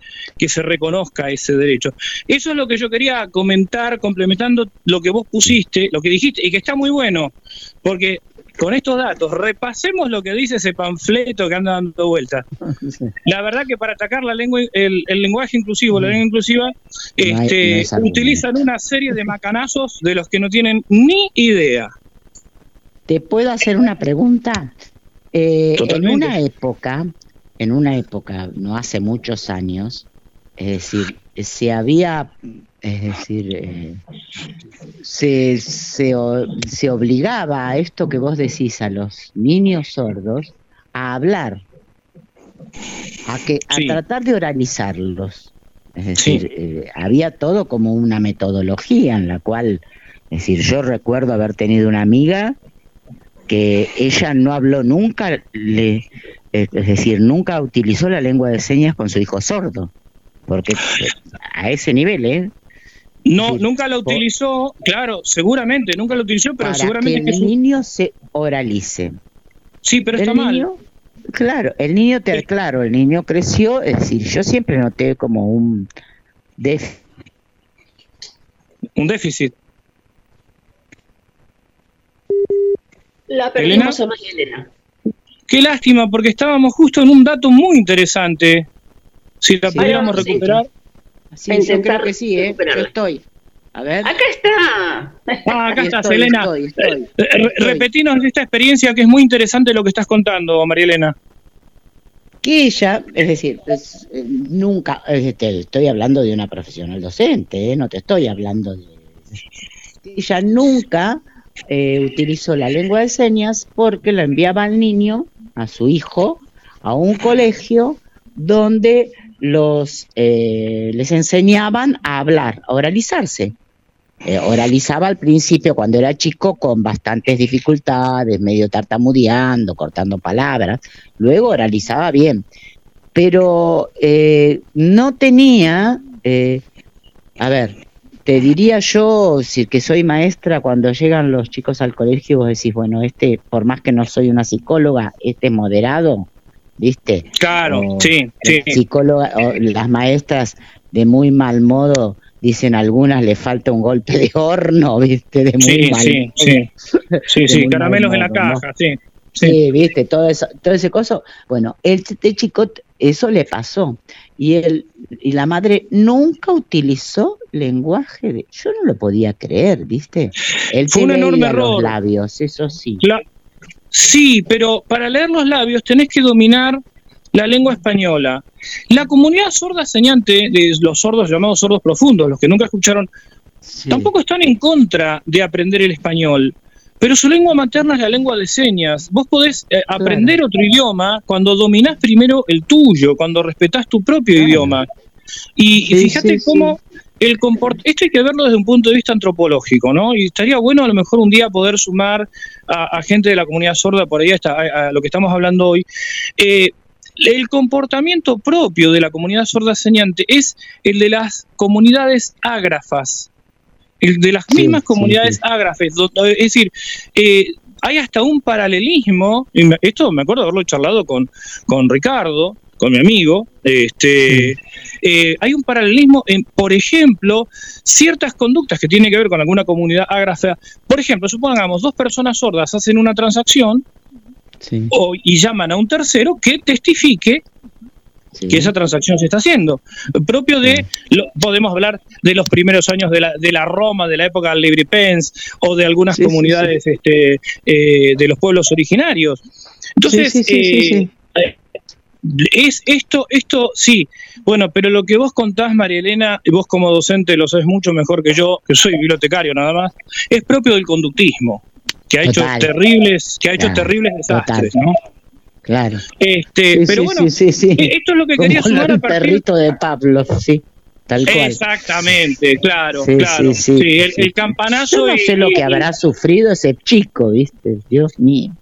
reconozca ese derecho. Eso es lo que yo quería comentar, complementando lo que vos pusiste, lo que dijiste, y que está muy bueno, porque con estos datos, repasemos lo que dice ese panfleto que anda dando vueltas. Sí. La verdad que para atacar la lengua, el lenguaje inclusivo, la lengua inclusiva, utilizan una serie de macanazos de los que no tienen ni idea. ¿Te puedo hacer una pregunta? En una época, no hace muchos años, se obligaba a esto que vos decís a los niños sordos a hablar, a tratar de oralizarlos. Es decir, había todo como una metodología en la cual, es decir, yo recuerdo haber tenido una amiga que ella no habló nunca, nunca utilizó la lengua de señas con su hijo sordo, porque a ese nivel, No, nunca la utilizó, claro, seguramente, nunca la utilizó, pero seguramente... Para que el niño se oralice. Sí, pero está mal. Claro, el niño creció, es decir, yo siempre noté como un déficit. Un déficit. La perdimos a María Elena. Qué lástima, porque estábamos justo en un dato muy interesante. Si la pudiéramos recuperar. Sí, yo creo que sí, yo estoy. A ver. Acá está. Ah, acá estás, Elena. Estoy. Repetinos esta experiencia, que es muy interesante lo que estás contando, María Elena. Que ella, es decir, nunca, estoy hablando de una profesional docente, no te estoy hablando de... Ella nunca... utilizó la lengua de señas porque la enviaba al niño, a su hijo, a un colegio donde les enseñaban a hablar, a oralizarse. Oralizaba al principio cuando era chico con bastantes dificultades, medio tartamudeando, cortando palabras, luego oralizaba bien, pero no tenía, te diría yo, que soy maestra, cuando llegan los chicos al colegio, vos decís, bueno, por más que no soy una psicóloga, es moderado, ¿viste? Claro, sí. Psicóloga, las maestras de muy mal modo, dicen algunas, le falta un golpe de horno, ¿viste? De muy mal modo. Sí, caramelos en la caja, sí. Sí, ¿viste? Todo ese coso. Bueno, este chico, eso le pasó. Y la madre nunca utilizó lenguaje de... Yo no lo podía creer, ¿viste? Él fue un enorme error. Los labios, eso sí. Sí, pero para leer los labios tenés que dominar la lengua española. La comunidad sorda señante, de los sordos llamados sordos profundos, los que nunca escucharon, tampoco están en contra de aprender el español. Pero su lengua materna es la lengua de señas. Vos podés aprender otro idioma cuando dominás primero el tuyo, cuando respetás tu propio idioma. Y fíjate cómo el comportamiento... Esto hay que verlo desde un punto de vista antropológico, ¿no? Y estaría bueno a lo mejor un día poder sumar a gente de la comunidad sorda por ahí a lo que estamos hablando hoy. El comportamiento propio de la comunidad sorda señante es el de las comunidades ágrafas. De las mismas comunidades ágrafes, es decir, hay hasta un paralelismo, esto me acuerdo de haberlo charlado con Ricardo, con mi amigo, hay un paralelismo en, por ejemplo, ciertas conductas que tienen que ver con alguna comunidad ágrafa. Por ejemplo, supongamos, dos personas sordas hacen una transacción y llaman a un tercero que testifique que esa transacción se está haciendo. Propio de, podemos hablar de los primeros años de la Roma, de la época libripens, o de algunas comunidades de los pueblos originarios. Entonces, es esto sí. Bueno, pero lo que vos contás, María Elena, vos como docente lo sabés mucho mejor que yo, que soy bibliotecario nada más, es propio del conductismo, que ha hecho terribles desastres, total, ¿no? Claro. Pero bueno, esto es lo que quería sumar a partir... perrito de Pablo, tal cual. Exactamente, claro, claro. Sí, el campanazo... Yo no sé lo que habrá sufrido ese chico, ¿viste? Dios mío.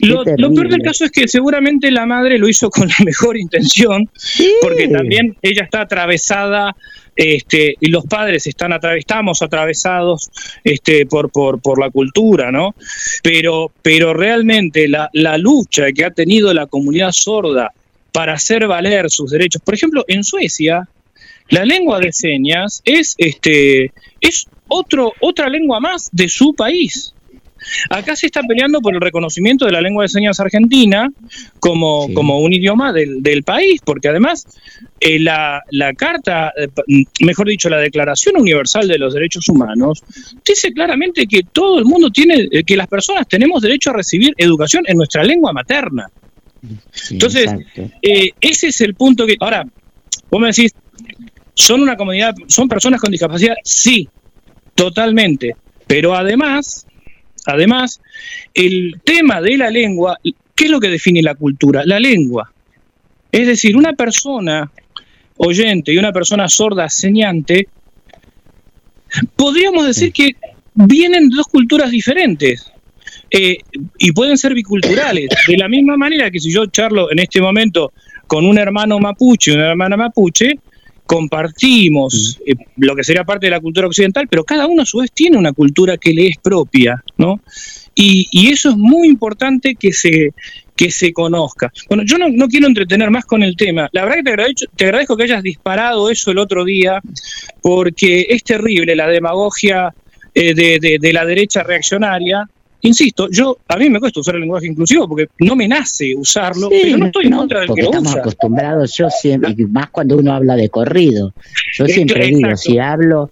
Lo peor del caso es que seguramente la madre lo hizo con la mejor intención, sí, porque también ella está atravesada, y los padres estamos atravesados por la cultura, ¿no? Pero realmente la lucha que ha tenido la comunidad sorda para hacer valer sus derechos, por ejemplo, en Suecia, la lengua de señas es otra lengua más de su país. Acá se está peleando por el reconocimiento de la lengua de señas argentina como un idioma del país, porque además la carta, mejor dicho, la Declaración Universal de los Derechos Humanos, dice claramente que todo el mundo que las personas tenemos derecho a recibir educación en nuestra lengua materna. Sí, entonces, ese es el punto que... Ahora, vos me decís, ¿son una comunidad, son personas con discapacidad? Sí, totalmente, pero además, el tema de la lengua, ¿qué es lo que define la cultura? La lengua. Es decir, una persona oyente y una persona sorda señante, podríamos decir que vienen dos culturas diferentes y pueden ser biculturales. De la misma manera que si yo charlo en este momento con un hermano mapuche y una hermana mapuche, compartimos lo que sería parte de la cultura occidental, pero cada uno a su vez tiene una cultura que le es propia, ¿no? Y eso es muy importante que se conozca. Bueno, yo no quiero entretener más con el tema. La verdad que te agradezco que hayas disparado eso el otro día, porque es terrible la demagogia de la derecha reaccionaria. Insisto, a mí me cuesta usar el lenguaje inclusivo porque no me nace usarlo, sí, pero no estoy en contra del que lo usa. Estamos acostumbrados, yo siempre, más cuando uno habla de corrido, yo siempre digo, exacto.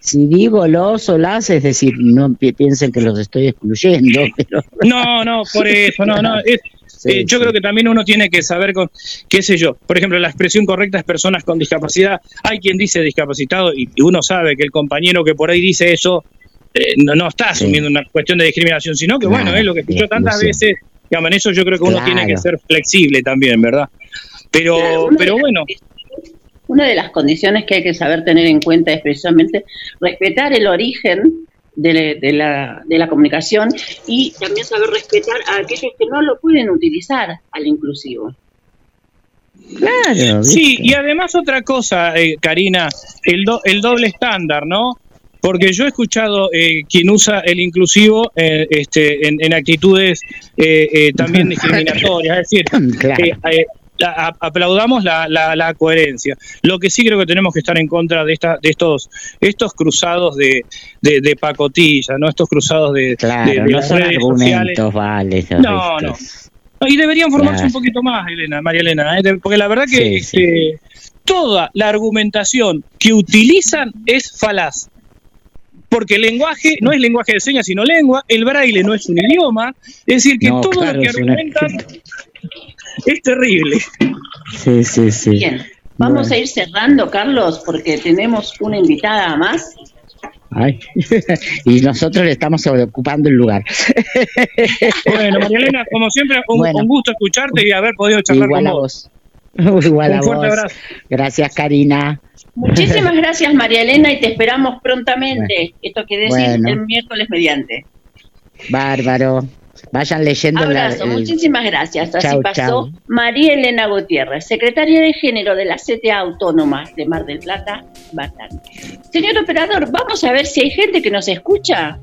Si digo los o las, es decir, no piensen que los estoy excluyendo. Pero... No, por eso, no. Yo creo que también uno tiene que saber, qué sé yo, por ejemplo, la expresión correcta es personas con discapacidad. Hay quien dice discapacitado y uno sabe que el compañero que por ahí dice eso, no está asumiendo una cuestión de discriminación, sino que claro, bueno, es lo que escucho tantas veces, digamos, en eso yo creo que uno tiene que ser flexible también, ¿verdad? Pero bueno. Una de las condiciones que hay que saber tener en cuenta es precisamente respetar el origen de la comunicación y también saber respetar a aquellos que no lo pueden utilizar al inclusivo. Claro, sí, y además otra cosa, Karina, el doble estándar, ¿no? Porque yo he escuchado quien usa el inclusivo en actitudes también discriminatorias, es decir, claro. Aplaudamos la coherencia. Lo que sí creo que tenemos que estar en contra de estos cruzados de pacotilla, no, estos cruzados de, claro, de no las son redes argumentos sociales. Vale, no, y deberían formarse un poquito más, María Elena, porque la verdad que toda la argumentación que utilizan es falaz. Porque el lenguaje no es lenguaje de señas, sino lengua. El braille no es un idioma. Es decir, que lo que argumentan es terrible. Sí. Bien, vamos a ir cerrando, Carlos, porque tenemos una invitada más. Ay. Y nosotros le estamos ocupando el lugar. Bueno, María Elena, como siempre, un gusto escucharte y haber podido charlar con vos. Igual a vos. Un fuerte abrazo. Gracias, Karina. Muchísimas gracias, María Elena, y te esperamos prontamente. Esto quiere decir el miércoles mediante. Bárbaro. Vayan leyendo. Abrazo, muchísimas gracias. Así pasó María Elena Gutiérrez, secretaria de Género de la CTA Autónoma de Mar del Plata, Batán. Señor operador, vamos a ver si hay gente que nos escucha.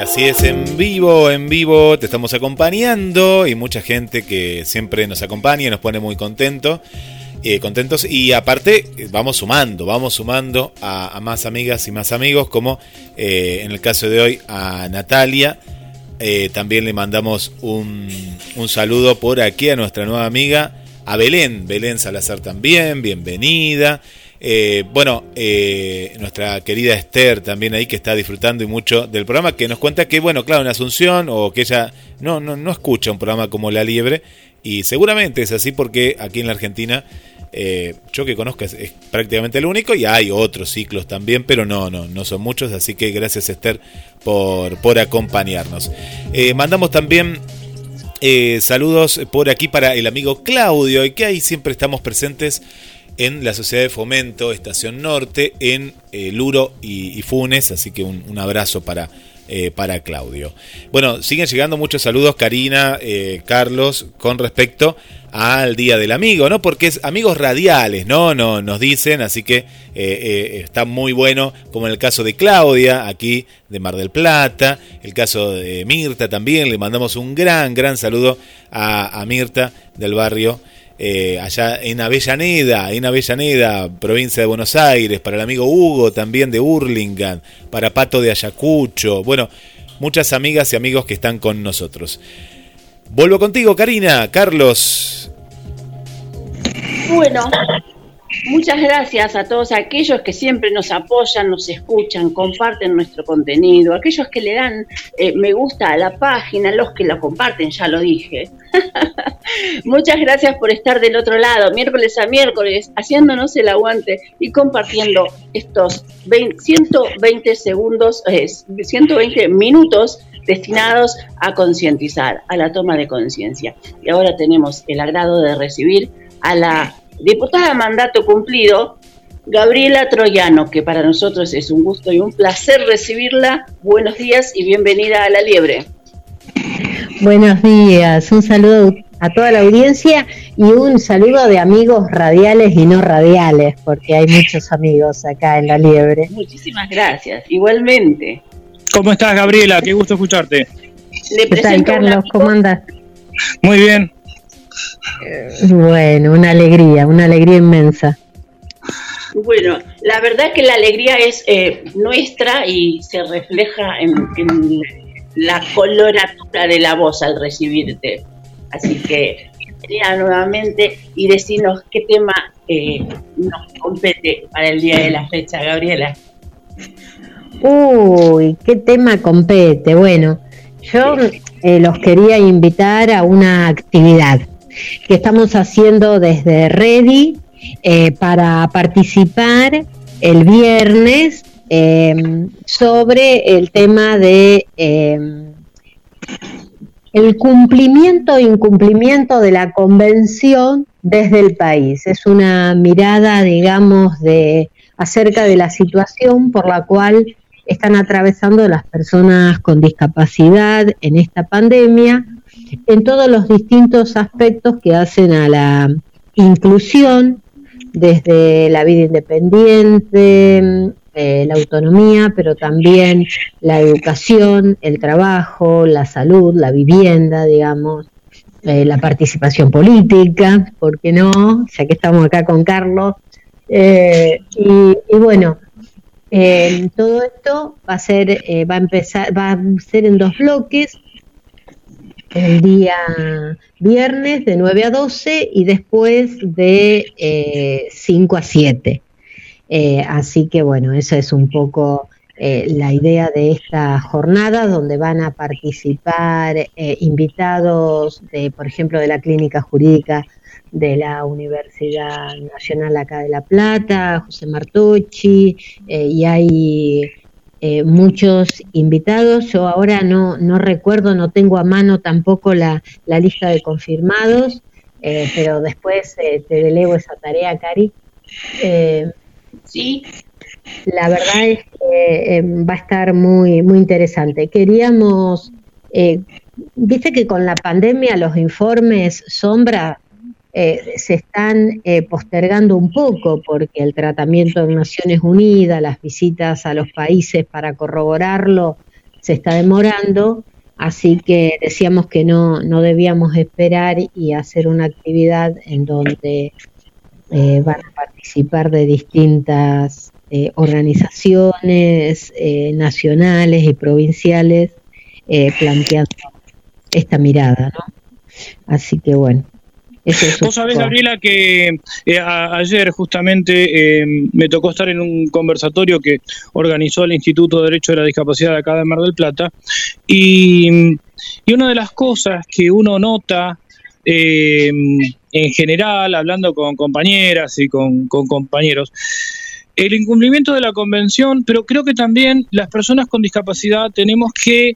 Así es, en vivo te estamos acompañando y mucha gente que siempre nos acompaña y nos pone muy contentos, y aparte vamos sumando a más amigas y más amigos, como en el caso de hoy a Natalia. También le mandamos un saludo por aquí a nuestra nueva amiga, a Belén Salazar también, bienvenida. Nuestra querida Esther también ahí, que está disfrutando y mucho del programa, que nos cuenta que, en Asunción, o que ella no escucha un programa como La Liebre, y seguramente es así porque aquí en la Argentina Yo que conozco es prácticamente el único, y hay otros ciclos también, pero no son muchos, así que gracias, Esther, por acompañarnos. Mandamos también saludos por aquí para el amigo Claudio, y que ahí siempre estamos presentes en la Sociedad de Fomento Estación Norte, en Luro y Funes, así que un abrazo para Claudio. Bueno, siguen llegando muchos saludos, Karina, Carlos, con respecto al Día del Amigo, ¿no? Porque es amigos radiales, ¿no? No nos dicen, así que está muy bueno, como en el caso de Claudia, aquí de Mar del Plata, el caso de Mirta también, le mandamos un gran saludo a Mirta del barrio, allá en Avellaneda, provincia de Buenos Aires, para el amigo Hugo también de Hurlingham, para Pato de Ayacucho, bueno, muchas amigas y amigos que están con nosotros. Vuelvo contigo, Karina, Carlos. Bueno, muchas gracias a todos aquellos que siempre nos apoyan, nos escuchan, comparten nuestro contenido, aquellos que le dan me gusta a la página, los que la comparten, ya lo dije. Muchas gracias por estar del otro lado, miércoles a miércoles, haciéndonos el aguante y compartiendo estos 120 minutos destinados a concientizar, a la toma de conciencia. Y ahora tenemos el agrado de recibir a la diputada mandato cumplido, Gabriela Troiano, que para nosotros es un gusto y un placer recibirla. Buenos días y bienvenida a La Liebre. Buenos días, un saludo a toda la audiencia y un saludo de amigos radiales y no radiales, porque hay muchos amigos acá en La Liebre. Muchísimas gracias, igualmente. ¿Cómo estás, Gabriela? Qué gusto escucharte. ¿Qué tal, Carlos? ¿Cómo andas? Muy bien. Bueno, una alegría inmensa. Bueno, la verdad que la alegría es nuestra y se refleja en la coloratura de la voz al recibirte. Así que bienvenida nuevamente y decinos qué tema nos compete para el día de la fecha, Gabriela. Uy, qué tema compete. Bueno, yo los quería invitar a una actividad que estamos haciendo desde Ready para participar el viernes sobre el tema de el cumplimiento e incumplimiento de la convención desde el país. Es una mirada, digamos, de acerca de la situación por la cual están atravesando las personas con discapacidad en esta pandemia, en todos los distintos aspectos que hacen a la inclusión, desde la vida independiente, la autonomía, pero también la educación, el trabajo, la salud, la vivienda, digamos, la participación política, ¿por qué no? Ya que estamos acá con Carlos. Y bueno, todo esto va a empezar en 2 bloques, el día viernes de 9 a 12 y después de 5 a 7. Así que bueno, esa es un poco la idea de esta jornada, donde van a participar invitados, por ejemplo, de la Clínica Jurídica de la Universidad Nacional acá de La Plata, José Martucci, y hay muchos invitados. Yo ahora no recuerdo, no tengo a mano tampoco la lista de confirmados, pero después te delego esa tarea, Cari. Sí, la verdad es que va a estar muy, muy interesante. Queríamos, viste que con la pandemia los informes sombra se están postergando un poco, porque el tratamiento en Naciones Unidas, las visitas a los países para corroborarlo, se está demorando, así que decíamos que no debíamos esperar y hacer una actividad en donde van a participar de distintas organizaciones nacionales y provinciales planteando esta mirada, ¿no? Así que bueno. Vos sabés, Gabriela, que ayer justamente me tocó estar en un conversatorio que organizó el Instituto de Derecho de la Discapacidad de acá de Mar del Plata, y una de las cosas que uno nota en general, hablando con compañeras y con compañeros, el incumplimiento de la convención, pero creo que también las personas con discapacidad tenemos que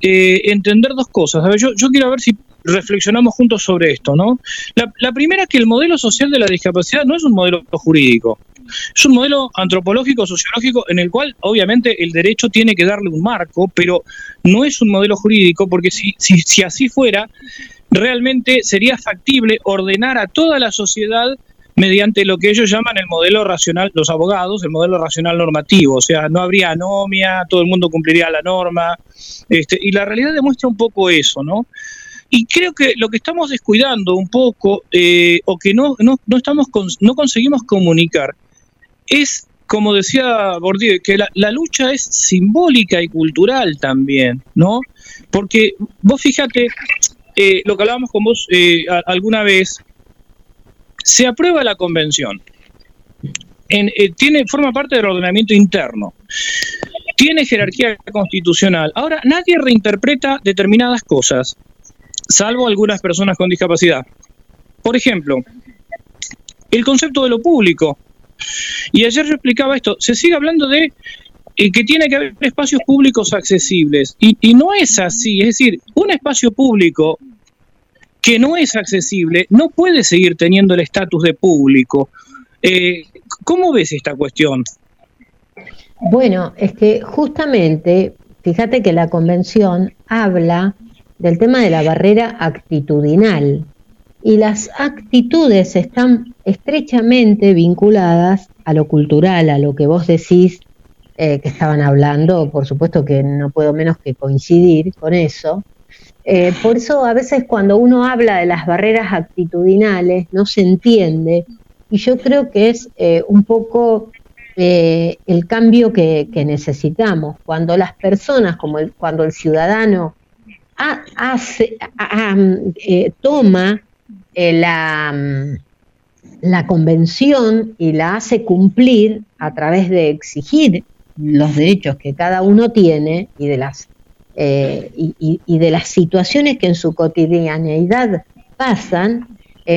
entender dos cosas. A ver, yo quiero ver si reflexionamos juntos sobre esto, ¿no? La primera es que el modelo social de la discapacidad no es un modelo jurídico, es un modelo antropológico, sociológico, en el cual obviamente el derecho tiene que darle un marco, pero no es un modelo jurídico, porque si así fuera, realmente sería factible ordenar a toda la sociedad mediante lo que ellos llaman el modelo racional, los abogados, el modelo racional normativo. O sea, no habría anomia, todo el mundo cumpliría la norma, y la realidad demuestra un poco eso, ¿no? Y creo que lo que estamos descuidando un poco, o que no conseguimos comunicar, es, como decía Bourdieu, que la lucha es simbólica y cultural también, ¿no? Porque vos fíjate, lo que hablábamos con vos alguna vez, se aprueba la convención, forma parte del ordenamiento interno, tiene jerarquía constitucional. Ahora, nadie reinterpreta determinadas cosas, salvo algunas personas con discapacidad. Por ejemplo, el concepto de lo público. Y ayer yo explicaba esto, se sigue hablando de que tiene que haber espacios públicos accesibles, y no es así. Es decir, un espacio público que no es accesible no puede seguir teniendo el estatus de público. ¿Cómo ves esta cuestión? Bueno, es que justamente, fíjate que la convención habla del tema de la barrera actitudinal, y las actitudes están estrechamente vinculadas a lo cultural, a lo que vos decís que estaban hablando. Por supuesto que no puedo menos que coincidir con eso. Por eso a veces cuando uno habla de las barreras actitudinales no se entiende, y yo creo que es un poco el cambio que necesitamos. Cuando las personas, cuando el ciudadano toma la convención y la hace cumplir a través de exigir los derechos que cada uno tiene y de las y de las situaciones que en su cotidianeidad pasan,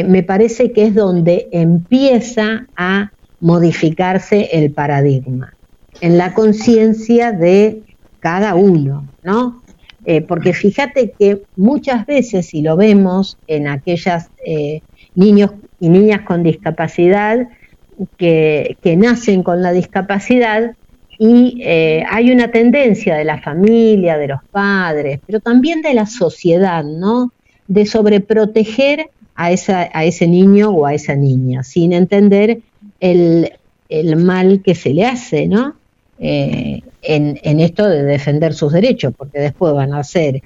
me parece que es donde empieza a modificarse el paradigma, en la conciencia de cada uno, ¿no? Porque fíjate que muchas veces, y lo vemos en aquellas niños y niñas con discapacidad que nacen con la discapacidad, y hay una tendencia de la familia, de los padres, pero también de la sociedad, ¿no?, de sobreproteger a ese niño o a esa niña, sin entender el mal que se le hace, ¿no? En esto de defender sus derechos, porque después van a ser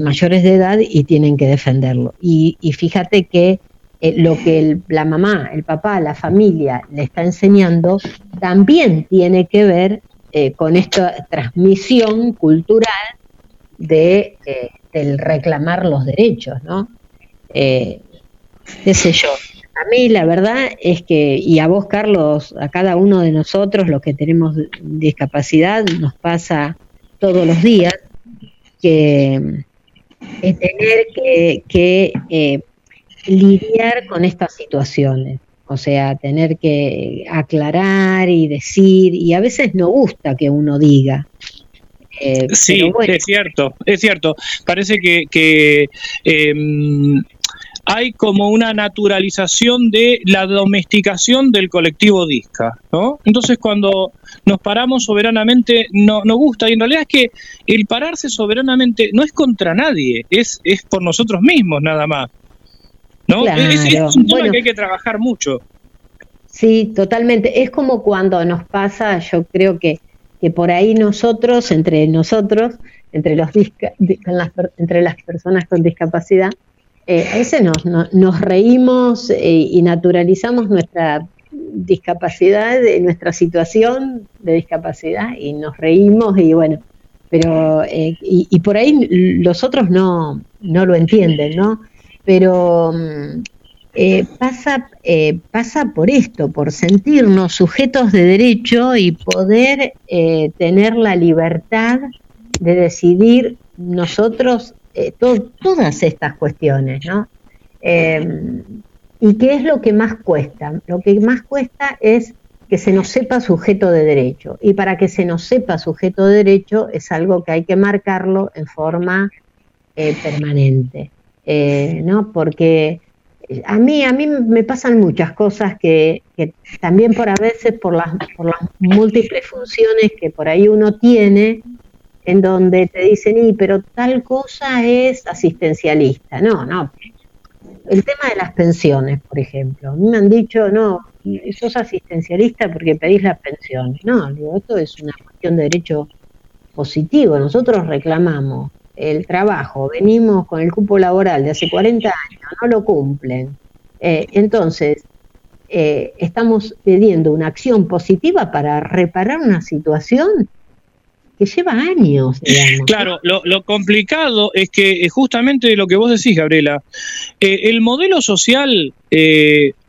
mayores de edad y tienen que defenderlo. Y fíjate que lo que la mamá, el papá, la familia le está enseñando también tiene que ver con esta transmisión cultural del reclamar los derechos, ¿no? Qué sé yo. A mí la verdad es que, y a vos, Carlos, a cada uno de nosotros, los que tenemos discapacidad, nos pasa todos los días que es tener que lidiar con estas situaciones, o sea, tener que aclarar y decir, y a veces no gusta que uno diga. Sí, pero bueno. Es cierto. Parece que hay como una naturalización de la domesticación del colectivo disca, ¿no? Entonces cuando nos paramos soberanamente no gusta, y en realidad es que el pararse soberanamente no es contra nadie, es por nosotros mismos nada más, ¿no? Claro. Es un tema que hay que trabajar mucho. Sí, totalmente. Es como cuando nos pasa, yo creo que por ahí nosotros, entre las personas con discapacidad, nos reímos y naturalizamos nuestra discapacidad, nuestra situación de discapacidad, y nos reímos, y bueno, pero y por ahí los otros no lo entienden, ¿no? Pero pasa por esto, por sentirnos sujetos de derecho y poder tener la libertad de decidir nosotros todas estas cuestiones, ¿no? ¿Y qué es lo que más cuesta? Lo que más cuesta es que se nos sepa sujeto de derecho, y para que se nos sepa sujeto de derecho es algo que hay que marcarlo en forma permanente, ¿no? Porque a mí me pasan muchas cosas que también por a veces por las múltiples funciones que por ahí uno tiene, en donde te dicen, pero tal cosa es asistencialista. No. El tema de las pensiones, por ejemplo. A mí me han dicho, no, sos asistencialista porque pedís las pensiones. No, digo, esto es una cuestión de derecho positivo. Nosotros reclamamos el trabajo, venimos con el cupo laboral de hace 40 años, no lo cumplen. Entonces, estamos pidiendo una acción positiva para reparar una situación que lleva años, digamos. Claro, lo complicado es que justamente lo que vos decís, Gabriela, el modelo social,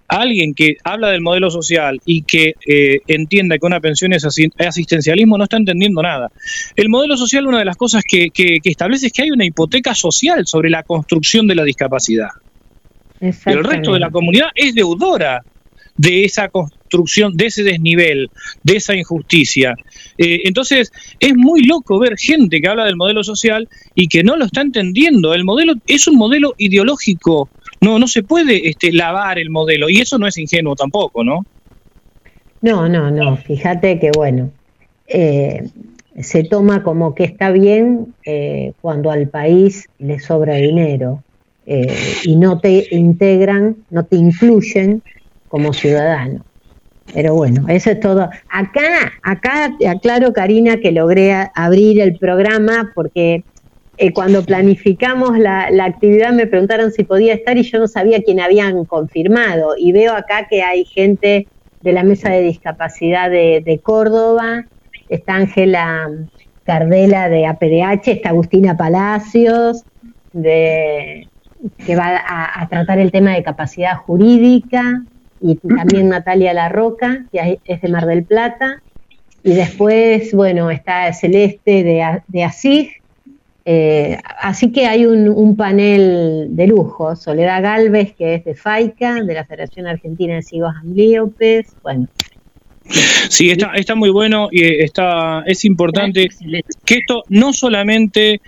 alguien que habla del modelo social y que entienda que una pensión es asistencialismo no está entendiendo nada. El modelo social, una de las cosas que establece es que hay una hipoteca social sobre la construcción de la discapacidad. El resto de la comunidad es deudora de esa construcción, de ese desnivel, de esa injusticia. Entonces, es muy loco ver gente que habla del modelo social y que no lo está entendiendo. El modelo es un modelo ideológico. No se puede lavar el modelo, y eso no es ingenuo tampoco, ¿no? No. Fíjate que, bueno, se toma como que está bien cuando al país le sobra dinero y no te integran, no te incluyen como ciudadano. Pero bueno, eso es todo. Acá aclaro, Karina, que logré abrir el programa porque cuando planificamos la actividad me preguntaron si podía estar y yo no sabía quién habían confirmado. Y veo acá que hay gente de la Mesa de Discapacidad de Córdoba, está Ángela Cardela de APDH, está Agustina Palacios, que va a tratar el tema de capacidad jurídica, y también Natalia Larroca, que es de Mar del Plata, y después, bueno, está Celeste de Asís, así que hay un panel de lujo, Soledad Galvez, que es de FAICA, de la Federación Argentina de Ciegos Ambliopes, bueno. Sí, está muy bueno y es importante que esto no solamente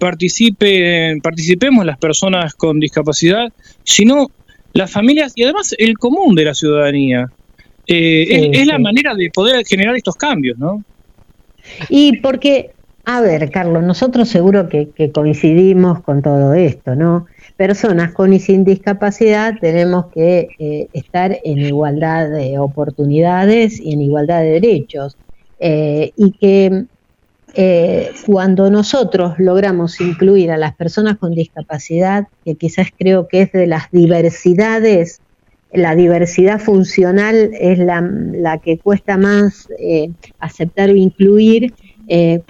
participemos las personas con discapacidad, sino las familias y además el común de la ciudadanía. Es la manera de poder generar estos cambios, ¿no? Y porque, a ver, Carlos, nosotros seguro que coincidimos con todo esto, ¿no? Personas con y sin discapacidad tenemos que estar en igualdad de oportunidades y en igualdad de derechos. Y que cuando nosotros logramos incluir a las personas con discapacidad, que quizás creo que es de las diversidades, la diversidad funcional es la que cuesta más aceptar o incluir,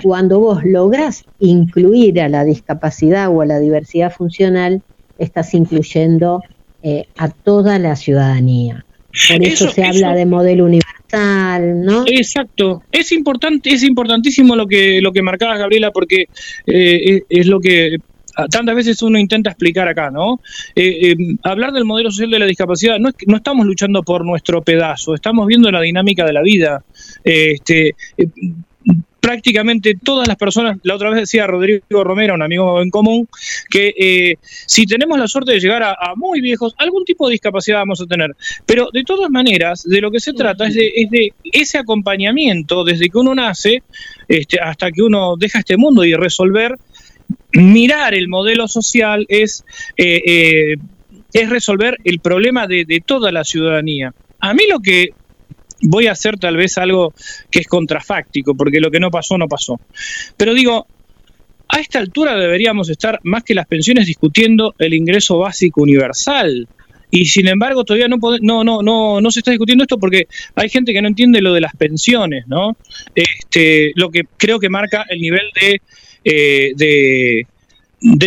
cuando vos lográs incluir a la discapacidad o a la diversidad funcional, estás incluyendo a toda la ciudadanía. Por eso habla de modelo universal, ¿no? Exacto. Es importante, es importantísimo lo que marcabas, Gabriela, porque es lo que tantas veces uno intenta explicar acá, ¿no? Hablar del modelo social de la discapacidad, no es que no estamos luchando por nuestro pedazo, estamos viendo la dinámica de la vida. Prácticamente todas las personas, la otra vez decía Rodrigo Romero, un amigo en común, que si tenemos la suerte de llegar a muy viejos, algún tipo de discapacidad vamos a tener. Pero de todas maneras, de lo que se trata es de ese acompañamiento desde que uno nace hasta que uno deja este mundo y resolver, mirar el modelo social es resolver el problema de toda la ciudadanía. A mí lo que voy a hacer tal vez algo que es contrafáctico, porque lo que no pasó, no pasó. Pero digo, a esta altura deberíamos estar, más que las pensiones, discutiendo el ingreso básico universal. Y sin embargo todavía no se está discutiendo esto porque hay gente que no entiende lo de las pensiones, ¿no? Lo que creo que marca el nivel de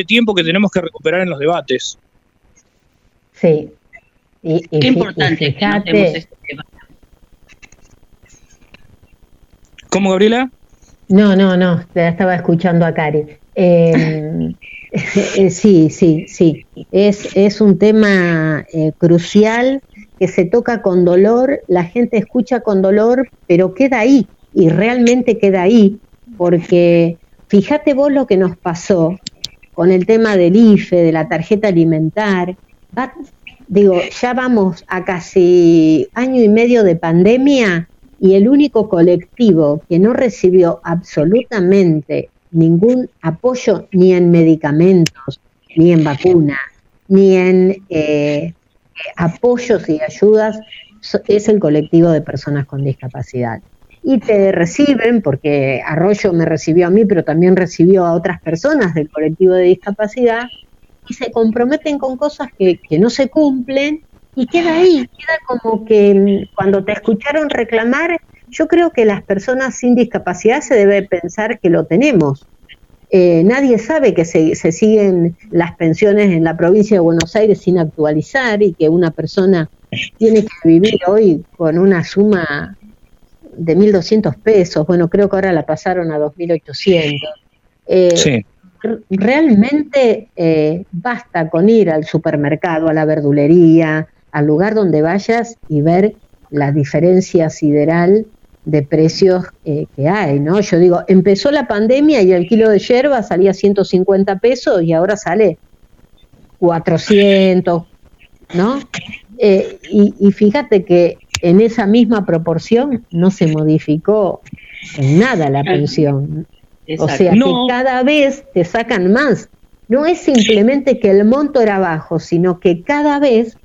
tiempo que tenemos que recuperar en los debates. Sí. Y qué importante que no tenemos este debate. ¿Cómo, Gabriela? No, la estaba escuchando a Cari. Sí. Es un tema crucial que se toca con dolor, la gente escucha con dolor, pero queda ahí, y realmente queda ahí, porque fíjate vos lo que nos pasó con el tema del IFE, de la tarjeta alimentar. Ya vamos a casi año y medio de pandemia y el único colectivo que no recibió absolutamente ningún apoyo, ni en medicamentos, ni en vacunas, ni en apoyos y ayudas, es el colectivo de personas con discapacidad. Y te reciben, porque Arroyo me recibió a mí, pero también recibió a otras personas del colectivo de discapacidad, y se comprometen con cosas que no se cumplen, y queda ahí, queda como que cuando te escucharon reclamar. Yo creo que las personas sin discapacidad se debe pensar que lo tenemos. Nadie sabe que se siguen las pensiones en la provincia de Buenos Aires sin actualizar, y que una persona tiene que vivir hoy con una suma de 1.200 pesos. Bueno, creo que ahora la pasaron a 2.800. Sí. Realmente basta con ir al supermercado, a la verdulería, al lugar donde vayas y ver la diferencia sideral de precios que hay, ¿no? Yo digo, empezó la pandemia y el kilo de yerba salía 150 pesos y ahora sale 400, ¿no? Y fíjate que en esa misma proporción no se modificó en nada la pensión. Exacto. O sea, que cada vez te sacan más. No es simplemente que el monto era bajo, sino que cada vez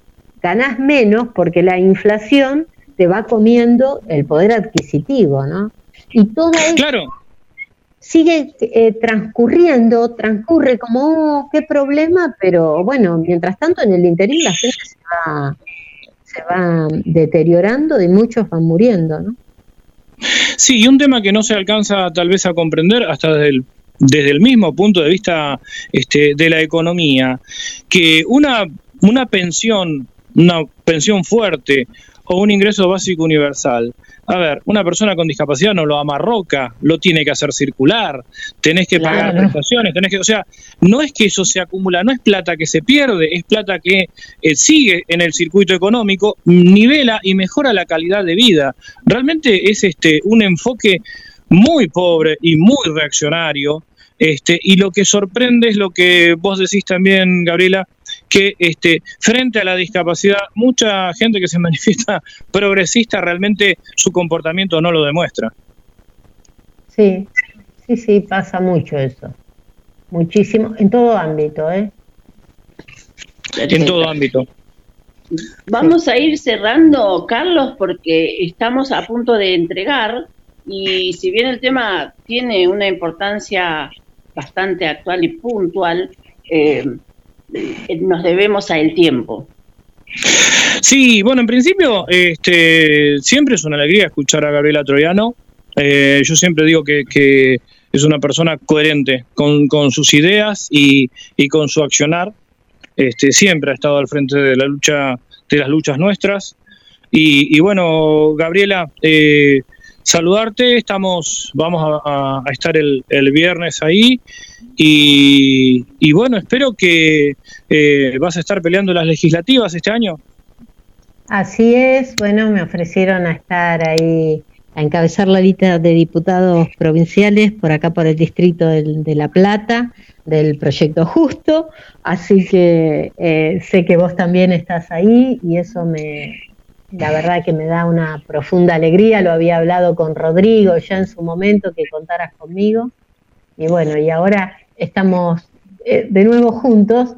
ganás menos porque la inflación te va comiendo el poder adquisitivo, ¿no? Y todo eso sigue transcurre como, qué problema, pero bueno, mientras tanto en el interín la gente se va deteriorando y muchos van muriendo, ¿no? Sí, y un tema que no se alcanza tal vez a comprender hasta desde el mismo punto de vista de la economía, que una pensión fuerte o un ingreso básico universal. A ver, una persona con discapacidad no lo amarroca, lo tiene que hacer circular, tenés que pagar prestaciones, no es que eso se acumula, no es plata que se pierde, es plata que sigue en el circuito económico, nivela y mejora la calidad de vida. Realmente es un enfoque muy pobre y muy reaccionario, y lo que sorprende es lo que vos decís también, Gabriela, que frente a la discapacidad, mucha gente que se manifiesta progresista realmente su comportamiento no lo demuestra. Sí, pasa mucho eso. Muchísimo, en todo ámbito, ¿eh? En todo ámbito. Vamos a ir cerrando, Carlos, porque estamos a punto de entregar, y si bien el tema tiene una importancia bastante actual y puntual, nos debemos al tiempo. Sí, bueno, en principio siempre es una alegría escuchar a Gabriela Troiano. Yo siempre digo que es una persona coherente con sus ideas y con su accionar. Siempre ha estado al frente de la lucha, de las luchas nuestras. Y bueno, Gabriela, saludarte. Vamos a estar el viernes ahí. Y bueno, espero que vas a estar peleando las legislativas este año. Así es, bueno, me ofrecieron a estar ahí, a encabezar la lista de diputados provinciales por acá por el distrito de La Plata, del Proyecto Justo, así que sé que vos también estás ahí y eso la verdad que me da una profunda alegría. Lo había hablado con Rodrigo ya en su momento, que contaras conmigo, y bueno, y ahora estamos de nuevo juntos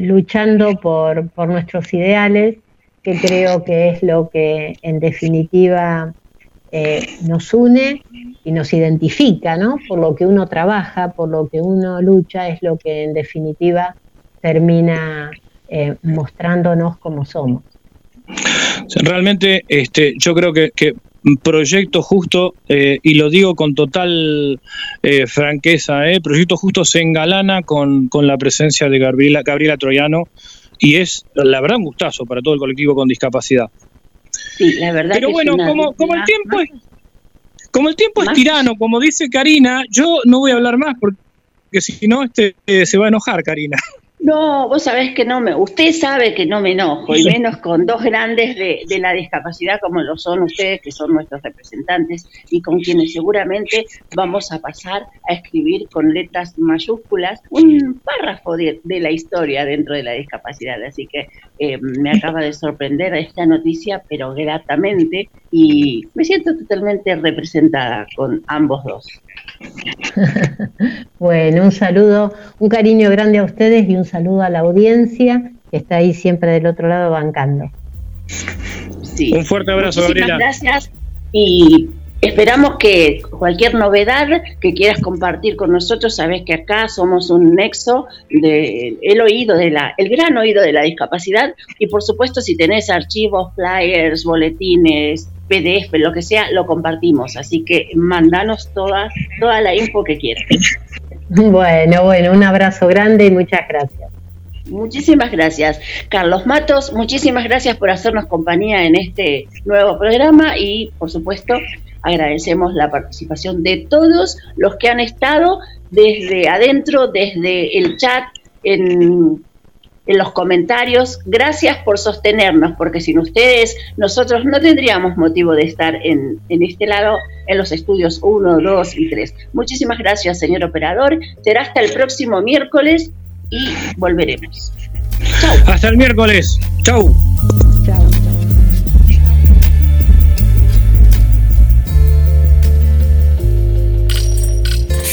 luchando por nuestros ideales, que creo que es lo que en definitiva nos une y nos identifica, ¿no? Por lo que uno trabaja, por lo que uno lucha, es lo que en definitiva termina mostrándonos como somos. Realmente yo creo que Proyecto Justo, y lo digo con total franqueza, Proyecto Justo se engalana con la presencia de Gabriela Troiano, y es la verdad un gustazo para todo el colectivo con discapacidad. Sí, la verdad. Pero que bueno, como el tiempo es tirano, como dice Karina, yo no voy a hablar más porque porque si no se va a enojar, Karina. No, vos sabés que no me... Usted sabe que no me enojo, y menos con dos grandes de la discapacidad como lo son ustedes, que son nuestros representantes, y con quienes seguramente vamos a pasar a escribir con letras mayúsculas un párrafo de la historia dentro de la discapacidad. Así que me acaba de sorprender esta noticia, pero gratamente, y me siento totalmente representada con ambos dos. Bueno, un saludo, un cariño grande a ustedes y un saludo a la audiencia que está ahí siempre del otro lado bancando. Sí. Un fuerte abrazo, Gabriela. Gracias, y esperamos que cualquier novedad que quieras compartir con nosotros, sabes que acá somos un nexo del oído, el gran oído de la discapacidad, y por supuesto si tenés archivos, flyers, boletines, PDF, lo que sea, lo compartimos. Así que mandanos toda la info que quieras. Bueno, un abrazo grande y muchas gracias. Muchísimas gracias. Carlos Matos, muchísimas gracias por hacernos compañía en este nuevo programa y, por supuesto, agradecemos la participación de todos los que han estado desde adentro, desde el chat, en los comentarios. Gracias por sostenernos, porque sin ustedes nosotros no tendríamos motivo de estar en este lado, en los estudios 1, 2 y 3. Muchísimas gracias, señor operador. Será hasta el próximo miércoles y volveremos. Chau. Hasta el miércoles. Chau. Chau.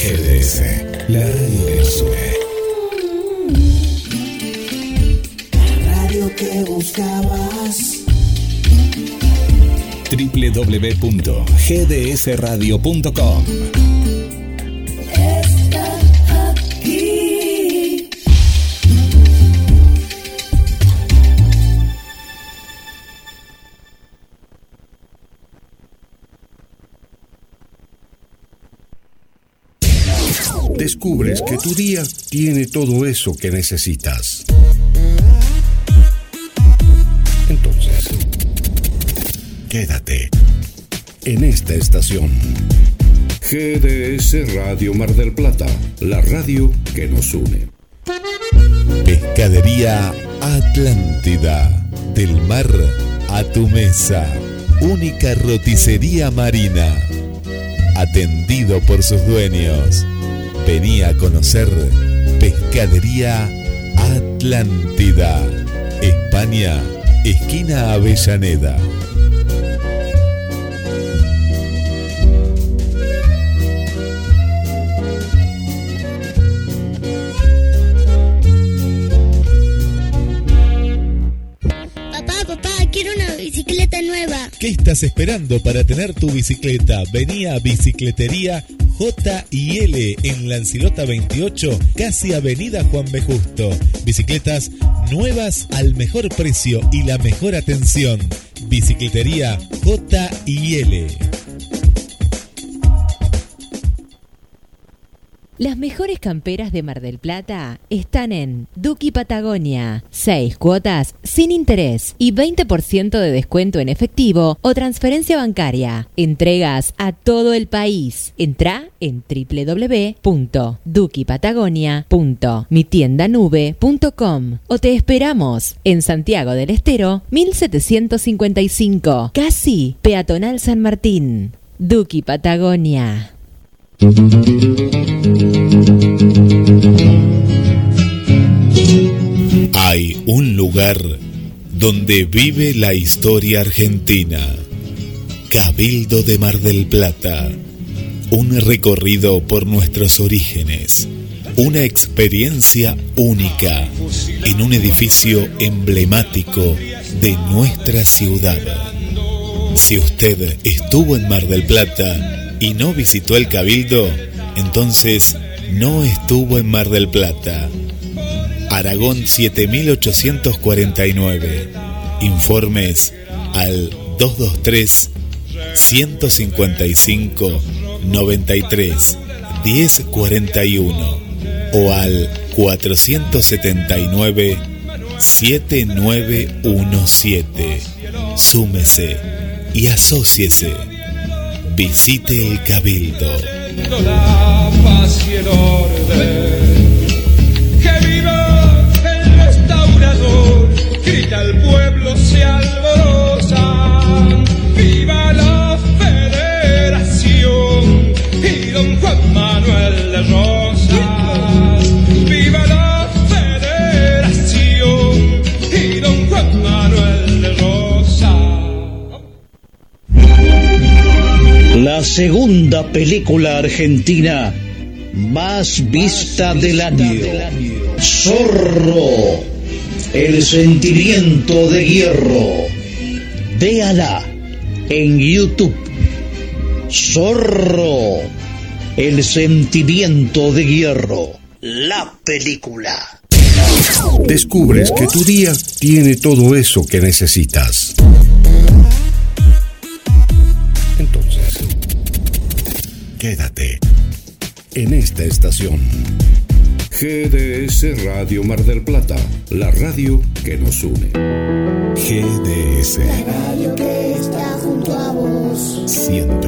GDS, la radio que nos une. Que buscabas. www.gdsradio.com. Está aquí. Descubres que tu día tiene todo eso que necesitas. Entonces, quédate en esta estación. GDS Radio Mar del Plata, la radio que nos une. Pescadería Atlántida, del mar a tu mesa. Única roticería marina, atendido por sus dueños. Vení a conocer Pescadería Atlántida, España, esquina Avellaneda. Papá, quiero una bicicleta nueva. ¿Qué estás esperando para tener tu bicicleta? Vení a Bicicletería J y L en Lancilota 28, casi avenida Juan B. Justo. Bicicletas nuevas al mejor precio y la mejor atención. Bicicletería J y L. Las mejores camperas de Mar del Plata están en Duki Patagonia. 6 cuotas sin interés y 20% de descuento en efectivo o transferencia bancaria. Entregas a todo el país. Entra en www.dukipatagonia.mitiendanube.com o te esperamos en Santiago del Estero 1755, casi peatonal San Martín. Duki Patagonia. Hay un lugar donde vive la historia argentina. Cabildo de Mar del Plata. Un recorrido por nuestros orígenes. Una experiencia única en un edificio emblemático de nuestra ciudad. Si usted estuvo en Mar del Plata y no visitó el Cabildo, entonces no estuvo en Mar del Plata. Aragón 7849. Informes al 223-155-93-1041 o al 479-7917. Súmese y asóciese. Visite el Cabildo. Defendiendo la paz y el orden. ¡Que viva el restaurador! Grita el pueblo, se alborosa. ¡Viva la Federación! Y don Juan Manuel de Rosas. ¡Viva la Federación! Y don Juan Manuel de Rosas. La segunda película argentina más vista del año. Zorro, el sentimiento de hierro. Véala en YouTube. Zorro, el sentimiento de hierro. La película. Descubres que tu día tiene todo eso que necesitas. Entonces, quédate en esta estación. GDS Radio Mar del Plata, la radio que nos une. GDS, la radio que está junto a vos. Siempre.